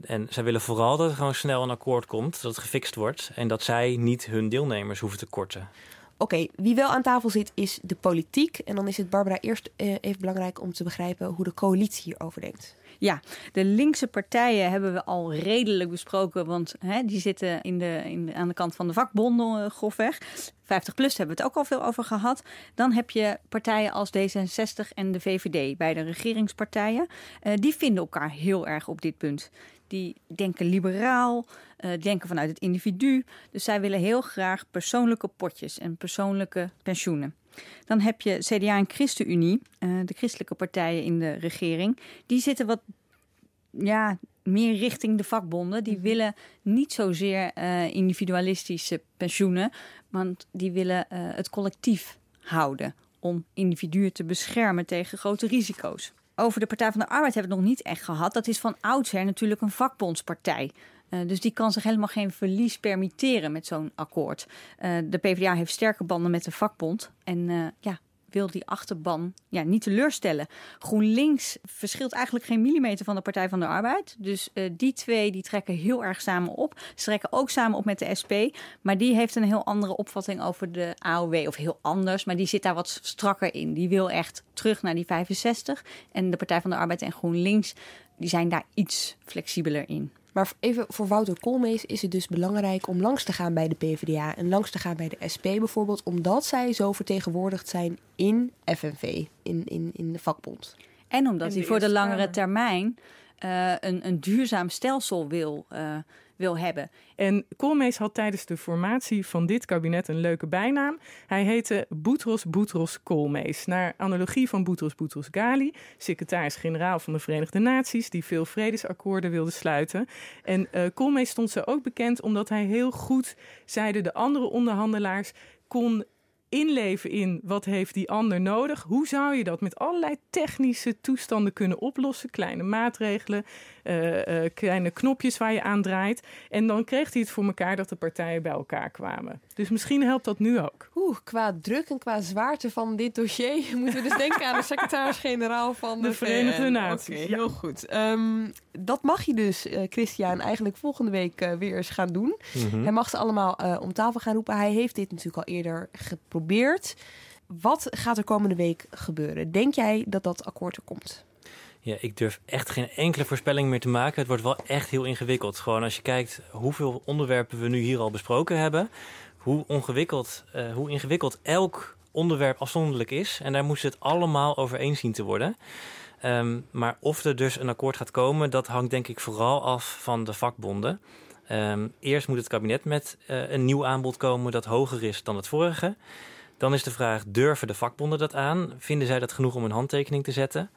En zij willen vooral dat er gewoon snel een akkoord komt, dat het gefixt wordt en dat zij niet hun deelnemers hoeven te korten. Oké, okay, wie wel aan tafel zit is de politiek. En dan is het, Barbara, eerst eh, even belangrijk om te begrijpen hoe de coalitie hierover denkt. Ja, de linkse partijen hebben we al redelijk besproken, want hè, die zitten in de, in de, aan de kant van de vakbonden uh, grofweg. vijftig plus hebben we het ook al veel over gehad. Dan heb je partijen als D zesenzestig en de V V D, beide regeringspartijen. Uh, die vinden elkaar heel erg op dit punt. Die denken liberaal, uh, denken vanuit het individu. Dus zij willen heel graag persoonlijke potjes en persoonlijke pensioenen. Dan heb je C D A en ChristenUnie, uh, de christelijke partijen in de regering. Die zitten wat ja, meer richting de vakbonden. Die willen niet zozeer uh, individualistische pensioenen, want die willen uh, het collectief houden om individuen te beschermen tegen grote risico's. Over de Partij van de Arbeid hebben we het nog niet echt gehad. Dat is van oudsher natuurlijk een vakbondspartij. Uh, dus die kan zich helemaal geen verlies permitteren met zo'n akkoord. Uh, de PvdA heeft sterke banden met de vakbond. En uh, ja, wil die achterban ja, niet teleurstellen. GroenLinks verschilt eigenlijk geen millimeter van de Partij van de Arbeid. Dus uh, die twee die trekken heel erg samen op. Ze trekken ook samen op met de S P. Maar die heeft een heel andere opvatting over de A O W. Of heel anders, maar die zit daar wat strakker in. Die wil echt terug naar die vijfenzestig. En de Partij van de Arbeid en GroenLinks die zijn daar iets flexibeler in. Maar even voor Wouter Koolmees is het dus belangrijk om langs te gaan bij de PvdA en langs te gaan bij de S P bijvoorbeeld, omdat zij zo vertegenwoordigd zijn in F N V, in, in, in de vakbond. En omdat hij voor de langere termijn uh, een, een duurzaam stelsel wil, uh, wil hebben. En Koolmees had tijdens de formatie van dit kabinet een leuke bijnaam. Hij heette Boutros Boutros Koolmees, naar analogie van Boutros Boutros-Ghali, secretaris-generaal van de Verenigde Naties, die veel vredesakkoorden wilde sluiten. En uh, Koolmees stond zo ook bekend omdat hij heel goed, zeiden de andere onderhandelaars, kon inleven in wat heeft die ander nodig. Hoe zou je dat met allerlei technische toestanden kunnen oplossen? Kleine maatregelen, uh, uh, kleine knopjes waar je aan draait. En dan kreeg hij het voor elkaar dat de partijen bij elkaar kwamen. Dus misschien helpt dat nu ook. Oeh, qua druk en qua zwaarte van dit dossier moeten we dus denken aan de secretaris-generaal van de, de Verenigde Naties. Okay, ja. Heel goed. Um, dat mag je dus, uh, Christiaan, eigenlijk volgende week uh, weer eens gaan doen. Mm-hmm. Hij mag ze allemaal uh, om tafel gaan roepen. Hij heeft dit natuurlijk al eerder geprobeerd. Wat gaat er komende week gebeuren? Denk jij dat dat akkoord er komt? Ja, ik durf echt geen enkele voorspelling meer te maken. Het wordt wel echt heel ingewikkeld. Gewoon als je kijkt hoeveel onderwerpen we nu hier al besproken hebben. Hoe ongewikkeld, uh, hoe ingewikkeld elk onderwerp afzonderlijk is. En daar moest het allemaal over eens zien te worden. Um, maar of er dus een akkoord gaat komen, dat hangt denk ik vooral af van de vakbonden. Um, eerst moet het kabinet met uh, een nieuw aanbod komen dat hoger is dan het vorige. Dan is de vraag, durven de vakbonden dat aan? Vinden zij dat genoeg om hun handtekening te zetten?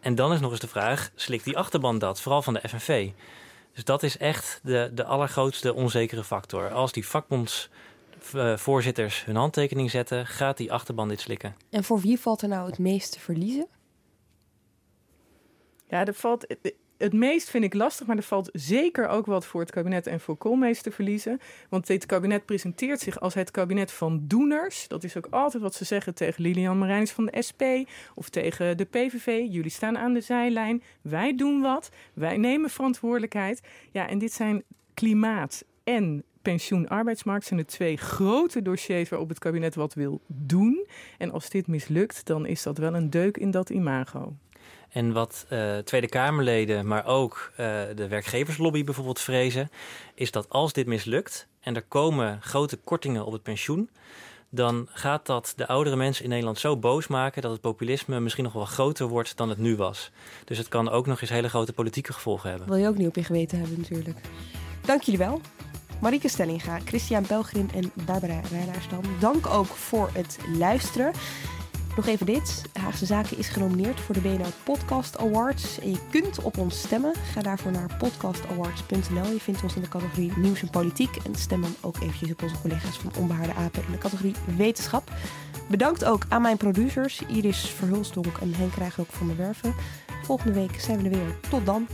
En dan is nog eens de vraag, slikt die achterban dat? Vooral van de F N V. Dus dat is echt de, de allergrootste onzekere factor. Als die vakbondsvoorzitters uh, hun handtekening zetten, gaat die achterban dit slikken. En voor wie valt er nou het meest te verliezen? Ja, er valt... Het meest vind ik lastig, maar er valt zeker ook wat voor het kabinet en voor Koolmees te verliezen. Want dit kabinet presenteert zich als het kabinet van doeners. Dat is ook altijd wat ze zeggen tegen Lilian Marijnissen van de S P of tegen de P V V. Jullie staan aan de zijlijn, wij doen wat, wij nemen verantwoordelijkheid. Ja, en dit zijn klimaat en pensioen, arbeidsmarkt zijn de twee grote dossiers waarop het kabinet wat wil doen. En als dit mislukt, dan is dat wel een deuk in dat imago. En wat uh, Tweede Kamerleden, maar ook uh, de werkgeverslobby bijvoorbeeld vrezen, is dat als dit mislukt en er komen grote kortingen op het pensioen, dan gaat dat de oudere mensen in Nederland zo boos maken dat het populisme misschien nog wel groter wordt dan het nu was. Dus het kan ook nog eens hele grote politieke gevolgen hebben. Wil je ook niet op je geweten hebben natuurlijk. Dank jullie wel. Marike Stellinga, Christiaan Pelgrim en Barbara Rijlaarsdam. Dank ook voor het luisteren. Nog even dit. Haagse Zaken is genomineerd voor de B N R Podcast Awards. En je kunt op ons stemmen. Ga daarvoor naar podcast awards punt n l. Je vindt ons in de categorie Nieuws en Politiek. En stem dan ook eventjes op onze collega's van Onbehaarde Apen in de categorie Wetenschap. Bedankt ook aan mijn producers Iris Verhulstonk en Henk Krijghoek van de Werven. Volgende week zijn we er weer. Tot dan.